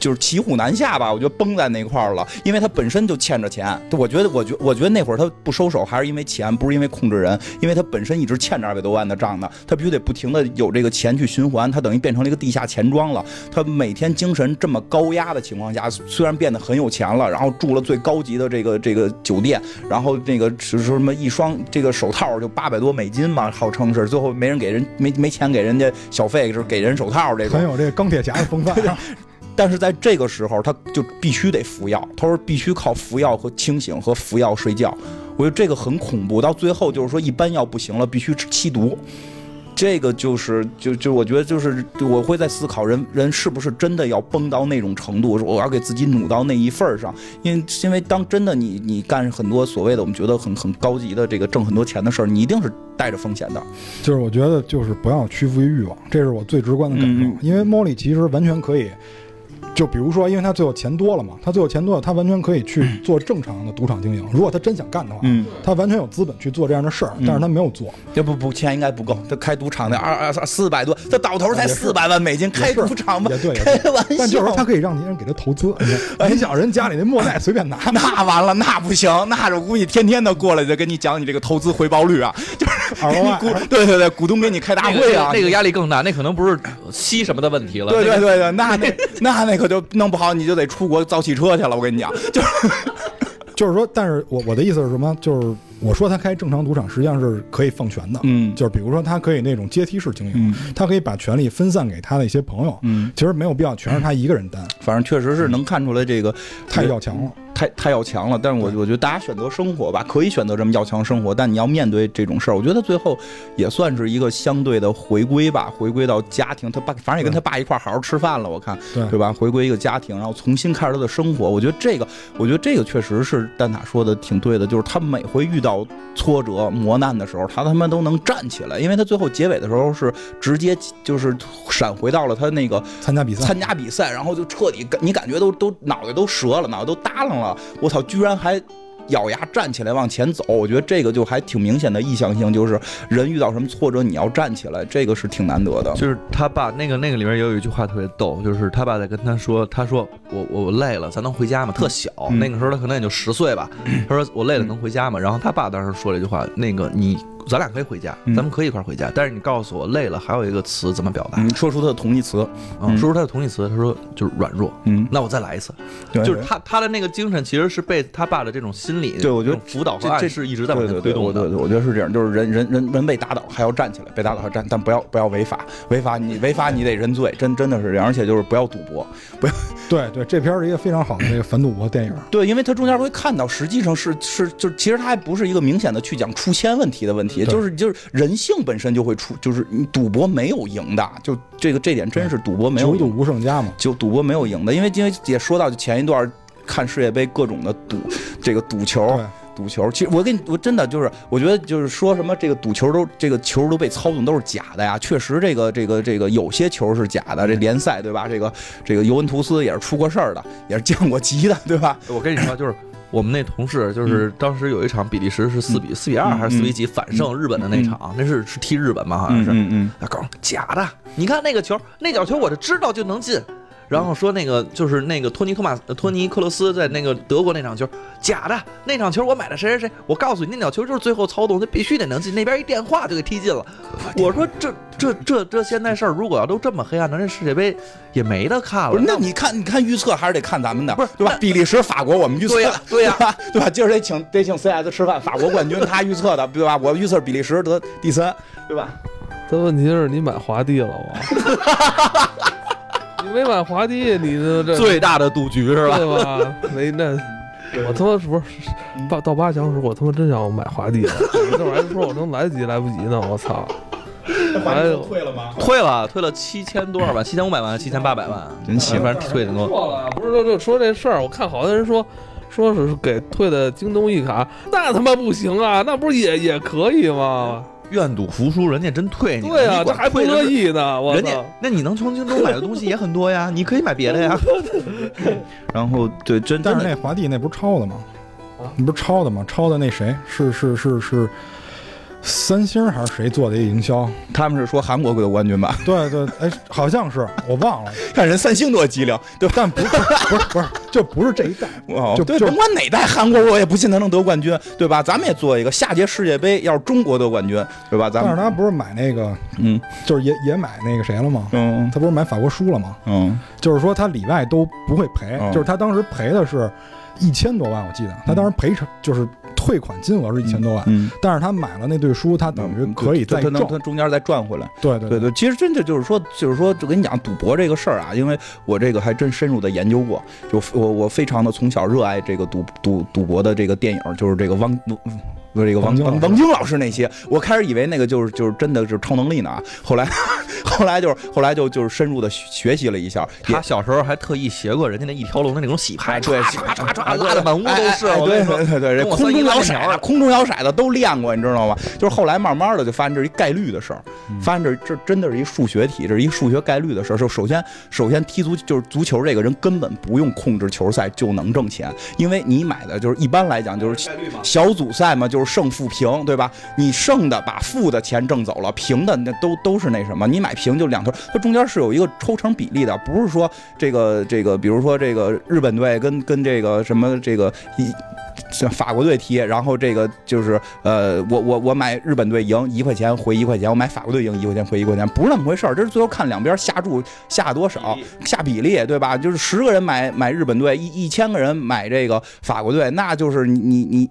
就是骑虎难下吧，我觉得崩在那块儿了，因为他本身就欠着钱。我觉得我觉我觉得那会儿他不收手还是因为钱，不是因为控制人，因为他本身一直欠着二百多万的账呢，他必须得不停的有这个钱去循环，他等于变成了一个地下钱庄了。他每天精神这么高压的情况下，虽然变得很有钱了，然后住了最高级的这个这个酒店，然后那个是什么一双这个手套就八百多美金嘛，号称是最后没人给人没没钱给人家小费，是给人手套这个，很有这个钢铁侠的风范。但是在这个时候他就必须得服药，他说必须靠服药和清醒和服药睡觉。我觉得这个很恐怖，到最后就是说一般药不行了必须吸毒。这个就是就就我觉得就是我会在思考人人是不是真的要崩到那种程度，我要给自己努到那一份上。因为因为当真的你你干很多所谓的我们觉得很很高级的这个挣很多钱的事儿，你一定是带着风险的。就是我觉得就是不要屈服于欲望，这是我最直观的感受、嗯、因为 Molly 其实完全可以，就比如说因为他最后钱多了嘛，他最后钱多了，他完全可以去做正常的赌场经营，如果他真想干的话、嗯、他完全有资本去做这样的事儿、嗯、但是他没有做。要不不钱应该不够，他开赌场的二二四百多，他倒头才四百万美金、啊、开赌场吧，开玩笑。但就是他可以让别人给他投资，你想人家里那莫奈随便拿、哎、那完了那不行，那我估计天天都过来就跟你讲你这个投资回报率啊，就是给你股对对对股东给你开大会啊、那个、那个压力更大，那可能不是吸什么的问题了。对对对对，那那那那个就弄不好你就得出国造汽车去了，我跟你讲，就是就是说，但是我我的意思是什么？就是我说他开正常赌场，实际上是可以放权的，嗯，就是比如说他可以那种阶梯式经营，嗯、他可以把权力分散给他的一些朋友，嗯，其实没有必要全是他一个人担，反正确实是能看出来这个、嗯、太要强了。太太要强了，但是我我觉得大家选择生活吧，可以选择这么要强生活，但你要面对这种事儿，我觉得最后也算是一个相对的回归吧，回归到家庭，他爸反正也跟他爸一块好好吃饭了，我看 对, 对吧？回归一个家庭，然后重新开始他的生活，我觉得这个，我觉得这个确实是蛋塔说的挺对的，就是他每回遇到挫折磨难的时候，他他妈都能站起来，因为他最后结尾的时候是直接就是闪回到了他那个参加比赛，参加比赛，然后就彻底你感觉都都脑袋都折了，脑袋都耷楞了。我操！居然还咬牙站起来往前走，我觉得这个就还挺明显的意向性，就是人遇到什么挫折你要站起来，这个是挺难得的。就是他爸那个那个里面也有一句话特别逗，就是他爸在跟他说，他说我我累了，咱能回家吗？特小、嗯、那个时候他可能也就十岁吧、嗯、他说我累了能回家吗？然后他爸当时说了一句话，那个你咱俩可以回家，咱们可以一块回家、嗯、但是你告诉我累了还有一个词怎么表达、嗯、说出他的同义词、嗯、说出他的同义词，他说就是软弱。嗯，那我再来一次。对对，就是他他的那个精神其实是被他爸的这种心理，对，我觉得辅导和暗示一直在往前推动的。对对对对对对对，我觉得是这样，就是人人人人被打倒还要站起来，被打倒还要站，但不要不要违法，违法你违法你得认罪，真真的是这样。而且就是不要赌博，不要。对对，这片是一个非常好的这个反赌博电影。对，因为他中间会看到实际上是是就其实他还不是一个明显的去讲出现问题的问题。也就是就是人性本身就会出，就是你赌博没有赢的，就这个这点真是赌博没有赢，久赌无胜家嘛，就赌博没有赢的。因为今天也说到，就前一段看世界杯各种的赌，这个赌球。赌球，其实我跟你，我真的就是，我觉得就是说什么这个赌球都这个球都被操纵都是假的呀，确实这个这个这个有些球是假的，这联赛对吧？这个这个尤文图斯也是出过事儿的，也是降过级的，对吧？我跟你说，就是我们那同事，就是当时有一场比利时是四比四、嗯、比二还是四比几反胜日本的那场，嗯嗯、那是是踢日本嘛？好像是，嗯嗯，那、嗯、搞假的，你看那个球，那脚球我就知道就能进。然后说那个就是那个托尼托马托尼克罗斯在那个德国那场球假的，那场球我买了谁谁谁，我告诉你那脚球就是最后操纵，他必须得能进，那边一电话就给踢进了。我说这这这这现在事儿如果要都这么黑暗的，这世界杯也没得看了。那你看你看预测还是得看咱们的，不是对吧？比利时法国我们预测，对呀、啊、对呀、啊、对吧？今儿得请得请 C S 吃饭，法国冠军他预测的对吧？我预测比利时得第三，对吧？但问题是你买华帝了我。你没买华帝，你的这最大的赌局是吧？对吧？没那，我他妈是不是到到八强时候，我他妈真想买华帝了。你这玩意儿说我能来得及来不及呢？我操！华帝退了吗？退了，退了七千多少吧？七千五百万，七千八百万，人气反正退挺多。错了，不是说就说这事儿，我看好多人说。说是给退的京东一卡，那他妈不行啊！那不是也也可以吗？愿赌服输，人家真退你。对啊，他还不乐意呢。人家那你能从京东买的东西也很多呀，你可以买别的呀。然后对，真但是那华帝那不是抄的吗？啊，你不是抄的吗？抄的那谁是是是是三星还是谁做的营销？他们是说韩国队冠军吧？对对，哎，好像是我忘了。看人三星多机灵，对吧？但不是不是不是，就不是这一代。哦，就对，甭管哪代韩国，我也不信他能得冠军，对吧？咱们也做一个下届世界杯，要是中国得冠军，对吧？咱们但是他不是买那个，嗯，就是也也买那个谁了吗？嗯，他不是买法国输了吗？嗯，就是说他里外都不会赔，嗯、就是他当时赔的是一千多万，我记得他当时赔成就是。退款金额是一千多万、嗯嗯，但是他买了那对书，他等于可以再赚，嗯、他, 他中间再赚回来。对对 对, 对, 对，其实真的就是说，就是说，就跟你讲赌博这个事儿啊，因为我这个还真深入的研究过，就我我非常的从小热爱这个赌赌赌博的这个电影，就是这个汪。说这个王王王晶老师那些，我开始以为那个就是就是真的是超能力呢啊，后来后来就是后来就就是深入的学习了一下。他小时候还特意学过人家那一条龙的那种洗牌，对，唰唰唰拉的满屋都是。对对对对，空中摇骰子，空中摇骰子都练过，你知道吗？就是后来慢慢的就发现这是一概率的事儿，发现这这真的是一数学题，这是一数学概率的事儿。首先首先踢足就是足球这个人根本不用控制球赛就能挣钱，因为你买的就是一般来讲就是小组赛嘛，就是。胜负平，对吧？你胜的把负的钱挣走了，平的那都都是那什么，你买平就两头，它中间是有一个抽成比例的，不是说这个这个，比如说这个日本队跟跟这个什么这个一。法国队踢，然后这个就是呃，我我我买日本队赢一块钱回一块钱，我买法国队赢一块钱回一块钱，不是那么回事儿。这是最后看两边下注下多少下比例，对吧？就是十个人买买日本队，一一千个人买这个法国队，那就是你你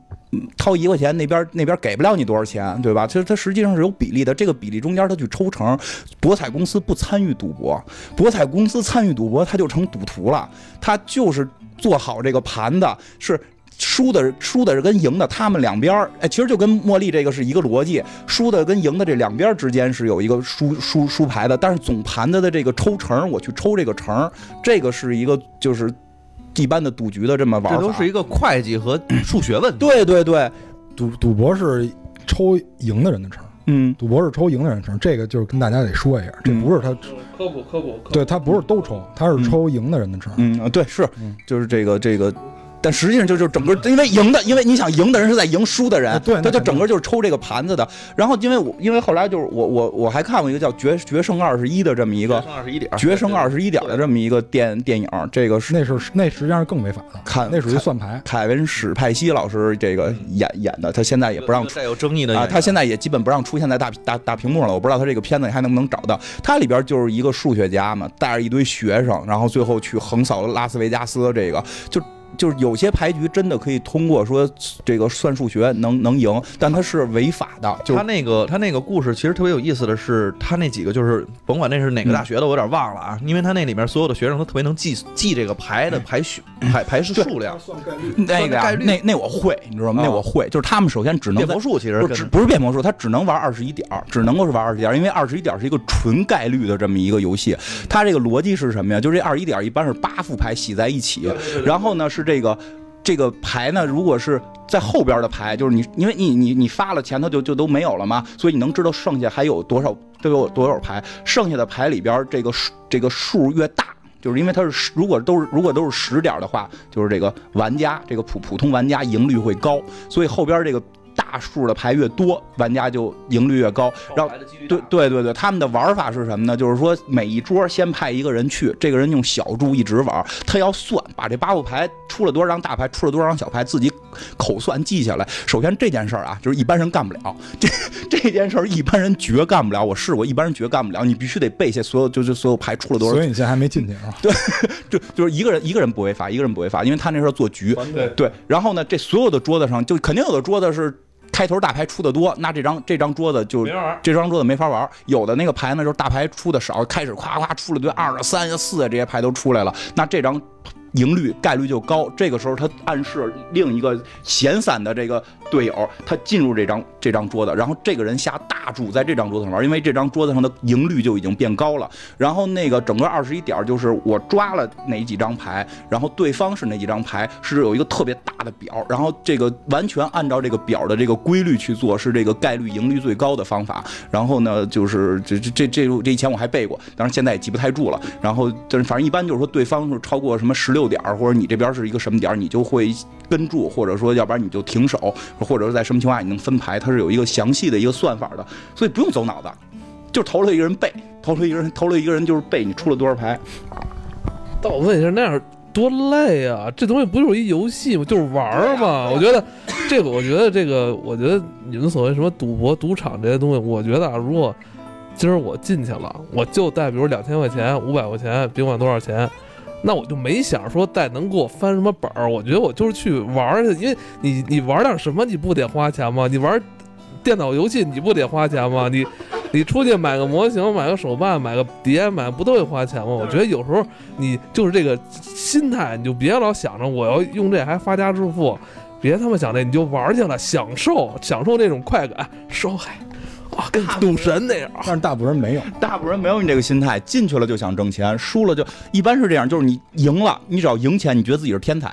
掏一块钱，那边那边给不了你多少钱，对吧？其实它实际上是有比例的，这个比例中间它去抽成。博彩公司不参与赌博，博彩公司参与赌博，它就成赌徒了，它就是做好这个盘的是。输的输的是跟赢的他们两边儿，哎，其实就跟茉莉这个是一个逻辑，输的跟赢的这两边之间是有一个输输输牌的，但是总盘子的这个抽成，我去抽这个成，这个是一个就是一般的赌局的这么玩法，这都是一个会计和数学问题。对对对，赌赌博是抽赢的人的成。嗯，赌博是抽赢的人成，这个就是跟大家得说一下，这不是他、嗯、科普科普，对他不是都抽，他是抽赢的人的成。嗯啊，对，是，就是这个这个。但实际上就是整个，因为赢的，因为你想赢的人是在赢输的人，啊、对，他就整个就是抽这个盘子的。然后因为我因为后来就是我我我还看过一个叫《决决胜二十一》的这么一个，决胜二十一点，决胜二十一点的这么一个电电影，这个是那是那实际上更违法的，看那属于算牌。凯文史派西老师这个演演的，他现在也不让出，有争议的啊，他现在也基本不让出现在大大大屏幕上了。我不知道他这个片子还能不能找到。他里边就是一个数学家嘛，带着一堆学生，然后最后去横扫了拉斯维加斯，这个就。就是有些牌局真的可以通过说这个算数学能能赢，但它是违法的。就是、他那个他那个故事其实特别有意思的是，他那几个就是甭管那是哪个大学的，我有点忘了啊，因为他那里面所有的学生都特别能记记这个牌的牌序牌牌是数量，算概率那个、啊、那那我会，你知道吗？那我会，就是他们首先只能变魔术，其实不是不是变魔术，他只能玩二十一点，只能够是玩二十一点，因为二十一点是一个纯概率的这么一个游戏。他这个逻辑是什么呀？就是这二十一点一般是八副牌洗在一起，对对对对，然后呢是。这个这个牌呢，如果是在后边的牌，就是你，因为你你你发了钱，它就就都没有了嘛，所以你能知道剩下还有多少，都有多少牌，剩下的牌里边这个这个数越大。就是因为它是如果都是如果都是十点的话，就是这个玩家这个普普通玩家赢率会高，所以后边这个大数的牌越多，玩家就赢率越高。然后对对对对，他们的玩法是什么呢？就是说每一桌先派一个人去，这个人用小注一直玩，他要算把这八副牌出了多少张大牌，出了多少张小牌，自己口算记下来。首先这件事儿啊，就是一般人干不了，这这件事儿一般人绝干不了。我试过，一般人绝干不了，你必须得背下所有，就是所有牌出了多少。所以你现在还没进去啊？对，就就是一个人一个人不违法，一个人不违法，因为他那时候做局。对对，然后呢，这所有的桌子上，就肯定有的桌子是。开头大牌出的多，那这张这张桌子就这张桌子没法玩。有的那个牌呢，就是大牌出的少，开始夸夸出了对二、三、四这些牌都出来了，那这张赢率概率就高。这个时候他暗示另一个闲散的这个队友，他进入这张这张桌子，然后这个人下大注在这张桌子上玩，因为这张桌子上的赢率就已经变高了。然后那个整个二十一点就是我抓了哪几张牌，然后对方是哪几张牌，是有一个特别大的表，然后这个完全按照这个表的这个规律去做，是这个概率赢率最高的方法。然后呢，就是这这这这这以前我还背过，当然现在也记不太住了。然后就是反正一般就是说对方是超过什么十六点，或者你这边是一个什么点，你就会跟住，或者说要不然你就停手。或者是在什么情况下你能分牌，它是有一个详细的一个算法的，所以不用走脑子，就投了一个人背，投了一个人，投了一个人就是背你出了多少牌。但我问一下，那样多累啊！这东西不就是一游戏吗？就是玩嘛。啊啊、我觉得这个，我觉得这个，我觉得你们所谓什么赌博、赌场这些东西，我觉得啊，如果今儿我进去了，我就带比如两千块钱、五百块钱，甭管多少钱。那我就没想说再能给我翻什么本儿，我觉得我就是去玩去，因为你你玩点什么你不得花钱吗？你玩电脑游戏你不得花钱吗？你你出去买个模型、买个手办、买个碟、买不都得花钱吗？我觉得有时候你就是这个心态，你就别老想着我要用这还发家致富，别他妈想这，你就玩去了，享受享受那种快感，受害。啊，跟赌神那样，但是大部分人没有，大部分人没有你这个心态，进去了就想挣钱，输了就一般是这样，就是你赢了，你只要赢钱，你觉得自己是天才，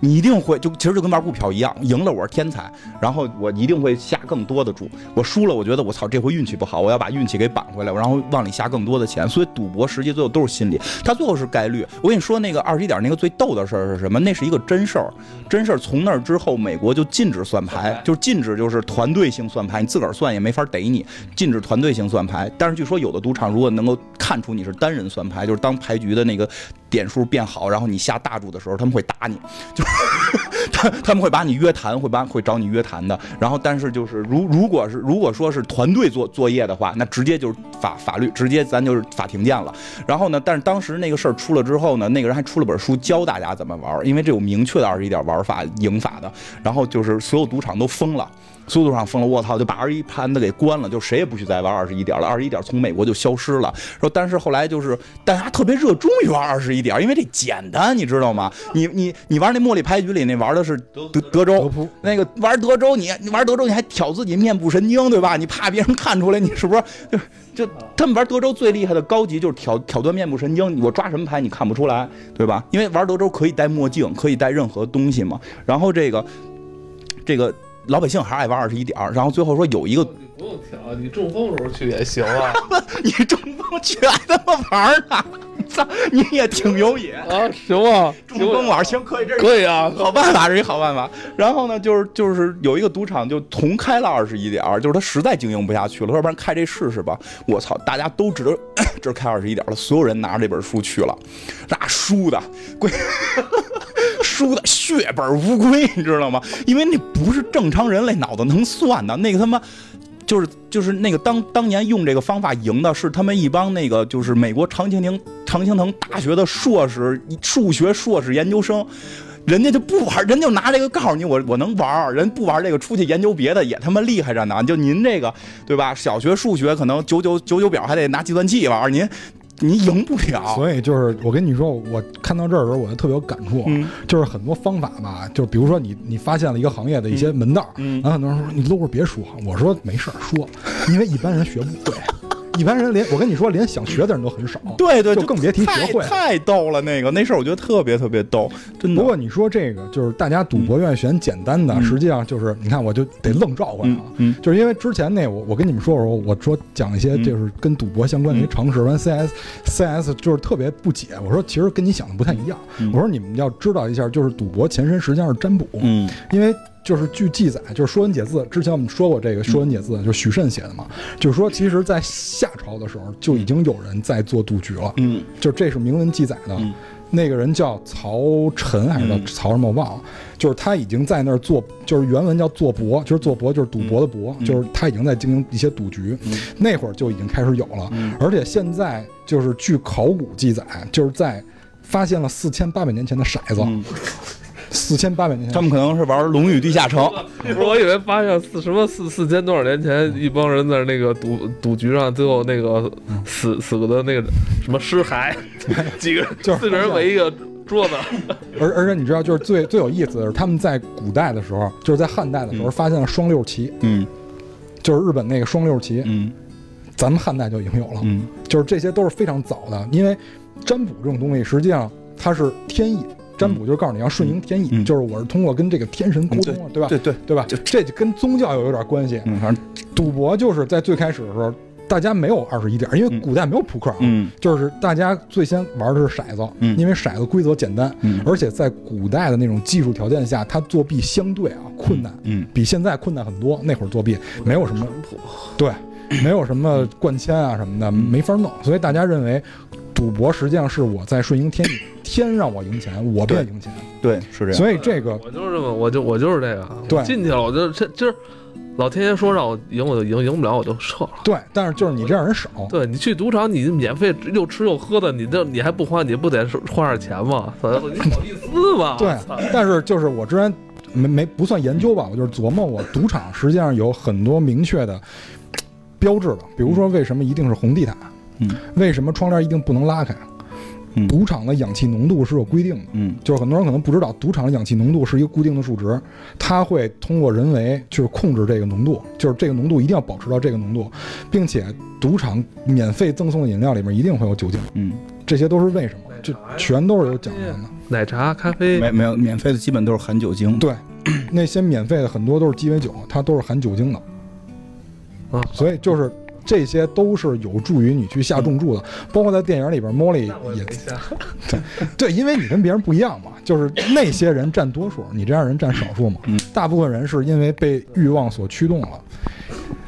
你一定会就其实就跟玩股票一样，赢了我是天才，然后我一定会下更多的注，我输了我觉得我操这回运气不好，我要把运气给扳回来，然后往里下更多的钱，所以赌博实际最后都是心理，它最后是概率。我跟你说那个二十一点那个最逗的事儿是什么？那是一个真事儿，真事儿。从那之后，美国就禁止算牌，就是禁止就是团队性算牌，你自个儿算也没法逮你，禁止团队性算牌。但是据说有的赌场如果能够看出你是单人算牌，就是当牌局的那个点数变好，然后你下大注的时候，他们会打你，就是。他他们会把你约谈，会把会找你约谈的。然后，但是就是如如果是如果说是团队做作业的话，那直接就是法法律，直接咱就是法庭见了。然后呢，但是当时那个事儿出了之后呢，那个人还出了本书教大家怎么玩，因为这有明确的二十一点玩法赢法的。然后就是所有赌场都封了。所有赌场封了，我操，就把二十一盘的给关了，就谁也不许再玩二十一点了。二十一点从美国就消失了。说，但是后来就是大家特别热衷于玩二十一点，因为这简单，你知道吗？你你你玩那茉莉牌局里那玩的是德德州，那个玩德州你，你玩德州你还挑自己面部神经，对吧？你怕别人看出来，你是不是就？就他们玩德州最厉害的高级就是挑挑断面部神经，我抓什么牌你看不出来，对吧？因为玩德州可以戴墨镜，可以戴任何东西嘛。然后这个这个。老百姓还爱玩二十一点，然后最后说有一个你不用挑，你中风时候去也行啊。你中风去还他妈玩呢，你也挺有瘾啊，行啊，中风玩行可以，这可以啊，好办法，这一好办法。然后呢，就是就是有一个赌场就重开了二十一点，就是他实在经营不下去了，要不然开这试试吧。我操，大家都只能这开二十一点了，所有人拿着这本书去了，那输的贵。输的血本无归，你知道吗？因为那不是正常人类脑子能算的，那个他妈就是就是那个当当年用这个方法赢的是他们一帮那个就是美国常青藤常青藤大学的硕士数学硕士研究生，人家就不玩，人就拿这个告诉你我我能玩，人不玩这个出去研究别的也他妈厉害着呢。就您这个对吧？小学数学可能九九九九表还得拿计算器玩，您。你赢不了，所以就是我跟你说，我看到这儿的时候，我就特别有感触，嗯、就是很多方法吧，就是比如说你你发现了一个行业的一些门道，嗯嗯、然后很多人说你搂着别说，我说没事儿说，因为一般人学不会。一般人连我跟你说，连想学的人都很少，对对，就更别提学会。太逗了，那个那事儿我觉得特别特别逗，真的。不过你说这个就是大家赌博愿意选简单的，嗯、实际上就是你看我就得愣召唤了，嗯嗯、就是因为之前那我我跟你们说说，我说讲一些就是跟赌博相关的一些常识，完 C S C S 就是特别不解，我说其实跟你想的不太一样，嗯、我说你们要知道一下，就是赌博前身实际上是占卜，嗯，因为。就是据记载，就是《说文解字》之前我们说过这个《说文解字》，就是许慎写的嘛。就是说，其实，在夏朝的时候就已经有人在做赌局了。嗯，就这是明文记载的。嗯、那个人叫曹晨还是叫曹什么？我忘了。就是他已经在那儿做，就是原文叫做博，就是做博就是赌博的博，嗯、就是他已经在经营一些赌局。嗯、那会儿就已经开始有了，嗯、而且现在就是据考古记载，就是在发现了四千八百年前的骰子。嗯四千八百年前，他们可能是玩《龙与地下城》。那会儿我以为发现四什么四四千多少年前，一帮人在那个赌赌局上，最后那个死死的那个什么尸骸，几个四个人围一个桌子。而而且你知道，就是最最有意思的是，他们在古代的时候，就是在汉代的时候，发现了双六棋。嗯，就是日本那个双六棋。嗯，咱们汉代就已经有了。嗯，就是这些都是非常早的，因为占卜这种东西，实际上它是天意。占卜就是告诉你要顺应天意，嗯、就是我是通过跟这个天神沟通了，嗯、对吧？对对对吧？就这跟宗教有有点关系。嗯，反正赌博就是在最开始的时候，大家没有二十一点，因为古代没有扑克啊，嗯、就是大家最先玩的是骰子，嗯、因为骰子规则简单，嗯、而且在古代的那种技术条件下，它作弊相对啊困难，嗯，比现在困难很多。那会儿作弊没有什么，对，没有什么灌签啊什么的，没法弄，所以大家认为。赌博实际上是我在顺应天意，天让我赢钱，我便赢钱。对，是这样。所以这个我就是这么，我就我就是这个。对，进去了，我就这今老天爷说让我赢，我就赢，赢不了我就撤了。对，但是就是你这样人少。对你去赌场，你免费又吃又喝的，你这你还不花，你不得花点钱吗？你好意思吗？对，但是就是我之前没没不算研究吧，我就是琢磨我，我赌场实际上有很多明确的标志的，比如说为什么一定是红地毯。嗯，为什么窗帘一定不能拉开？嗯，赌场的氧气浓度是有规定的。嗯，就是很多人可能不知道，赌场的氧气浓度是一个固定的数值，它会通过人为就是控制这个浓度，就是这个浓度一定要保持到这个浓度，并且赌场免费赠送的饮料里面一定会有酒精。嗯，这些都是为什么？这全都是有讲究的。奶茶、咖啡没没有免费的，基本都是含酒精。对，那些免费的很多都是鸡尾酒，它都是含酒精的。啊，所以就是。这些都是有助于你去下重注的，包括在电影里边 ，Molly 也对对，因为你跟别人不一样嘛，就是那些人占多数，你这样人占少数嘛。大部分人是因为被欲望所驱动了，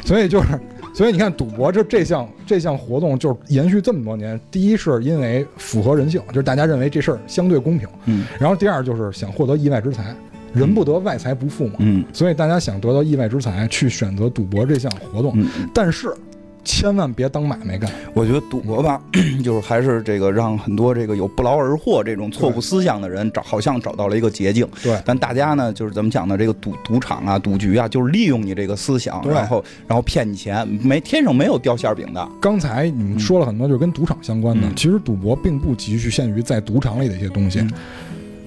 所以就是，所以你看赌博这这项这项活动就是延续这么多年，第一是因为符合人性，就是大家认为这事儿相对公平，嗯，然后第二就是想获得意外之财。人不得外财不富嘛，嗯，所以大家想得到意外之财，去选择赌博这项活动，但是。千万别当买卖干。我觉得赌博吧，就是还是这个让很多这个有不劳而获这种错误思想的人找，好像找到了一个捷径。对，但大家呢，就是怎么讲呢？这个赌赌场啊，赌局啊，就是利用你这个思想，然后然后骗你钱。没天上没有掉馅饼的。刚才你们说了很多，就是跟赌场相关的。嗯、其实赌博并不局限于在赌场里的一些东西，嗯、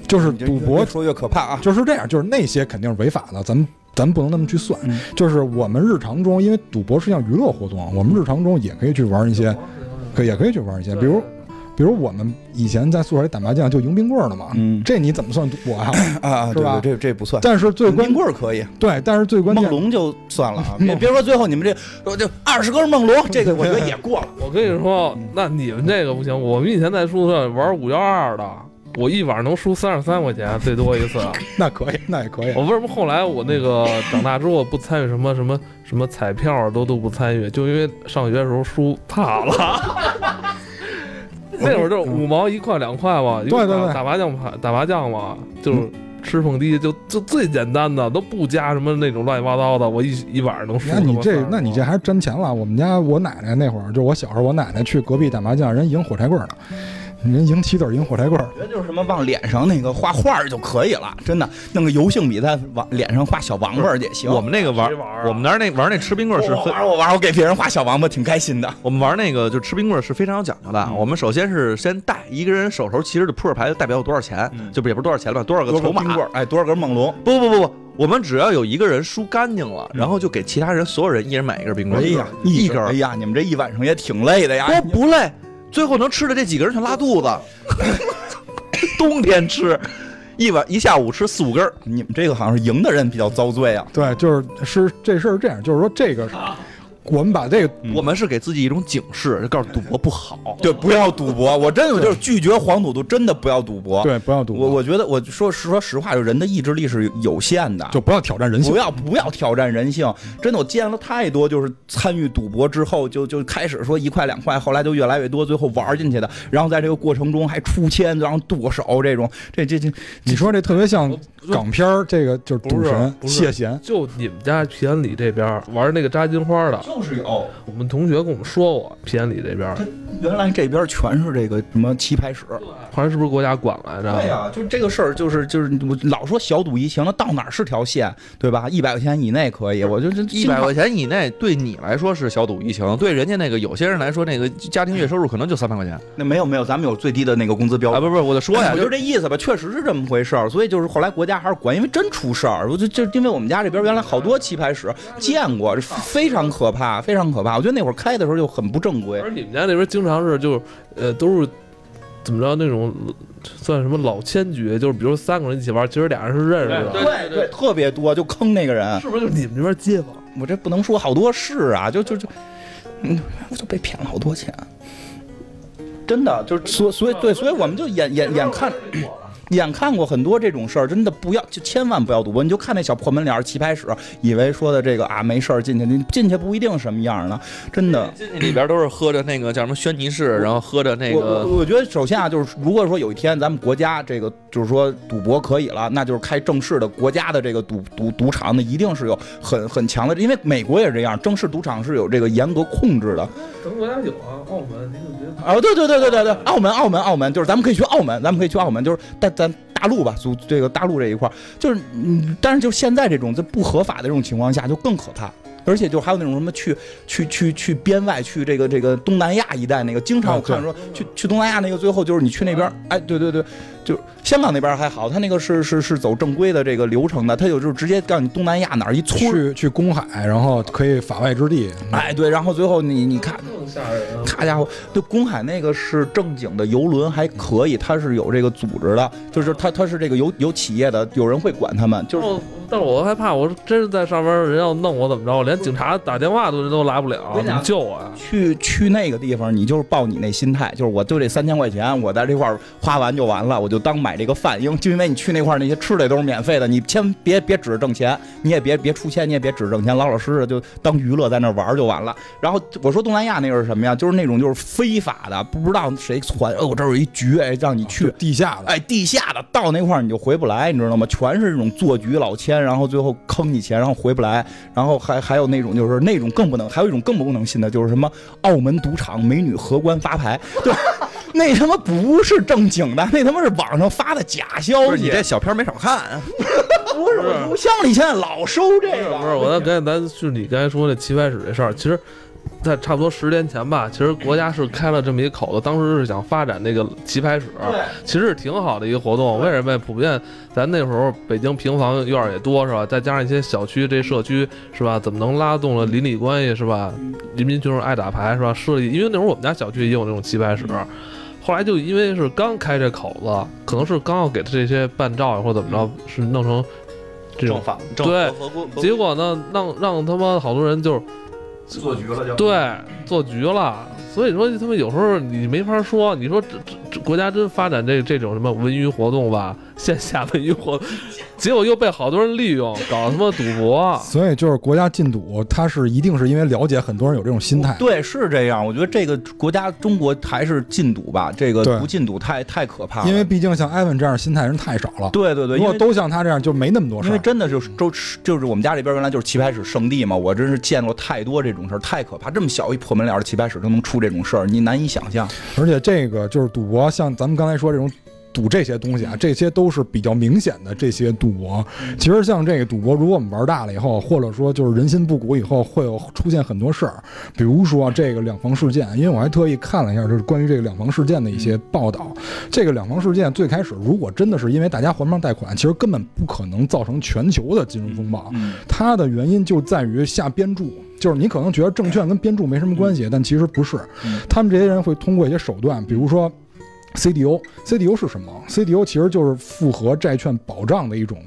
就是赌博说越可怕啊，就是这样，就是那些肯定是违法的，咱们。咱不能那么去算，就是我们日常中，因为赌博是项娱乐活动，我们日常中也可以去玩一些，可也可以去玩一些，比如，比如我们以前在宿舍里打麻将就赢冰棍了嘛，嗯、这你怎么算赌博啊？啊，是吧？对对这这不算。但是最关冰棍可以，对，但是最关键梦龙就算了啊，别别说最后你们这就二十根梦龙，这个我觉得也过了。我跟你说，那你们这个不行，我们以前在宿舍玩五幺二的。我一晚上能输三十三块钱，最多一次。那可以，那也可以。我为什么后来我那个长大之后不参与什么什么什么彩票都都不参与，就因为上学的时候输怕了。那会儿就五毛一块两块嘛，对对对，打麻将牌打麻将嘛，就是吃碰低，就就最简单的，都不加什么那种乱七八糟的。我一一晚上能输。那你这，那你这还是真钱了。我们家我奶奶那会儿，就我小时候，我奶奶去隔壁打麻将，人赢火柴棍了。人赢棋子，赢火柴棍儿，我觉得就是什么往脸上那个画画就可以了，真的，弄个油性笔在往脸上画小王八也行。我们那个玩，玩啊、我们那那玩那吃冰棍是，我玩我玩我给别人画小王八挺开心的。我们玩那个就吃冰棍是非常有讲究的。嗯、我们首先是先带一个人手头其实的扑克牌代表有多少钱，嗯、就也不是多少钱吧，多少个筹码，哎，多少根梦龙？不不不不。我们只要有一个人输干净了，然后就给其他人所有人一人买一根冰棍。哎呀，一根！哎呀，你们这一晚上也挺累的呀。我不累。最后能吃的这几个人全拉肚子，冬天吃一碗一下午吃四五根，你们这个好像是赢的人比较遭罪啊。对，就是是这事儿这样，就是说这个我们把这个，嗯、我们是给自己一种警示，告诉赌博不好，对，不要赌博。我真的就是拒绝黄赌毒，真的不要赌博，对，不要赌博。我我觉得我说实说实话，就人的意志力是有限的，就不要挑战人性，不要不要挑战人性。真的，我见了太多，就是参与赌博之后就就开始说一块两块，后来就越来越多，最后玩进去的，然后在这个过程中还出签，然后剁手这种，这这这，你说这特别像港片这个就是赌神谢贤，就你们家田里这边玩那个扎金花的。就是有。我们同学跟我们说过，偏里这边，原来这边全是这个什么棋牌室，好像是不是国家管来着？对呀、啊，就这个事儿，就是就是我老说小赌怡情，那到哪是条线，对吧？一百块钱以内可以，我就一百块钱以内，对你来说是小赌怡情，对人家那个有些人来说，那个家庭月收入可能就三百块钱。那没有没有，咱们有最低的那个工资标准啊！不不，我就说呀，我就这意思吧，确实是这么回事儿。所以就是后来国家还是管，因为真出事儿。我就就因为我们家这边原来好多棋牌室见过，非常可怕，非常可怕。我觉得那会儿开的时候就很不正规。而你们家那边经常是就是呃都是怎么着那种算什么老千局，就是比如三个人一起玩，其实俩人是认识的，对 对, 对, 对，特别多，就坑那个人。是不是就是你们那边街坊？我这不能说好多事啊，就就就，嗯，我就被骗了好多钱。真的就是所所以对，所以我们就眼眼眼看眼看过很多这种事儿，真的不要就千万不要赌博。你就看那小破门脸棋牌室，以为说的这个啊没事儿进去，你进去不一定什么样呢，真的。进去里边都是喝着那个叫什么轩尼诗，然后喝着那个。我我觉得首先啊，就是如果说有一天咱们国家这个就是说赌博可以了，那就是开正式的国家的这个赌赌赌场呢，一定是有很很强的，因为美国也是这样，正式赌场是有这个严格控制的。咱们国家有啊，澳门你怎么觉得？啊，对对对对对对，澳门澳门澳门，就是咱们可以去澳门，咱们可以去澳门，就是但咱。大陆吧，这个大陆这一块就是，嗯，但是就现在这种在不合法的这种情况下就更可怕，而且就还有那种什么去去去去边外，去这个这个东南亚一带那个，经常我看说、啊、去去东南亚那个，最后就是你去那边，哎，对对对，就香港那边还好，他那个是是是走正规的这个流程的，他有就是直接告诉你东南亚哪儿一村去去公海，然后可以法外之地，哎对，然后最后你你看。咔家伙，对，公海那个是正经的游轮，还可以，它是有这个组织的，就是它它是这个有有企业的，有人会管他们。就是，哦、但是我害怕，我真是在上边人要弄我怎么着，我连警察打电话都都来不了，你救我呀！去去那个地方，你就是抱你那心态，就是我就这三千块钱，我在这块花完就完了，我就当买这个饭，因为就因为你去那块那些吃的都是免费的，你先别别指着挣钱，你也别别出钱，你也别指着挣钱，老老实实的就当娱乐在那玩就完了。然后我说东南亚那个。是什么呀？就是那种就是非法的，不知道谁传，哦，这有一局，哎，让你去地下的，哎，地下的到那块你就回不来，你知道吗？全是那种做局老千，然后最后坑你钱，然后回不来，然后还还有那种就是那种更不能，还有一种更不能信的，就是什么澳门赌场美女荷官发牌，对吧？那他妈不是正经的，那他妈是网上发的假消息。你这小片没少看、啊。不是，我邮箱里现在老收这个。不是，我那刚才咱就你刚才说的棋牌室这事儿，其实。在差不多十年前吧，其实国家是开了这么一口子，当时是想发展那个棋牌室，其实挺好的一个活动。为什么？普遍咱那时候北京平房院儿也多是吧？再加上一些小区这社区是吧？怎么能拉动了邻里关系是吧？人民群众爱打牌是吧？设立，因为那时候我们家小区也有那种棋牌室。后来就因为是刚开这口子，可能是刚要给他这些办照或者怎么着，是弄成这种对，结果呢，让让他们好多人就是。做局了就对，做局了，所以说他们有时候你没法说，你说这这国家真发展这这种什么文娱活动吧，线下文娱活动，结果又被好多人利用，搞他妈赌博。所以就是国家禁赌，它是一定是因为了解很多人有这种心态。对，是这样。我觉得这个国家中国还是禁赌吧，这个不禁赌太太可怕了。因为毕竟像艾文这样心态人太少了。对对对，如果都像他这样，就没那么多事。因为真的就是周就是我们家这边原来就是棋牌室圣地嘛，我真是见过太多这种。这种事儿太可怕，这么小一破门脸的棋牌室都能出这种事儿，你难以想象。而且这个就是赌博，像咱们刚才说这种赌这些东西啊，这些都是比较明显的这些赌博。其实像这个赌博，如果我们玩大了以后，或者说就是人心不古以后，会有出现很多事儿，比如说这个两房事件。因为我还特意看了一下，就是关于这个两房事件的一些报道。这个两房事件最开始，如果真的是因为大家还不上贷款，其实根本不可能造成全球的金融风暴。它的原因就在于下边注。就是你可能觉得证券跟编著没什么关系，但其实不是，他们这些人会通过一些手段，比如说 C D O， C D O 是什么 ？C D O 其实就是复合债券保障的一种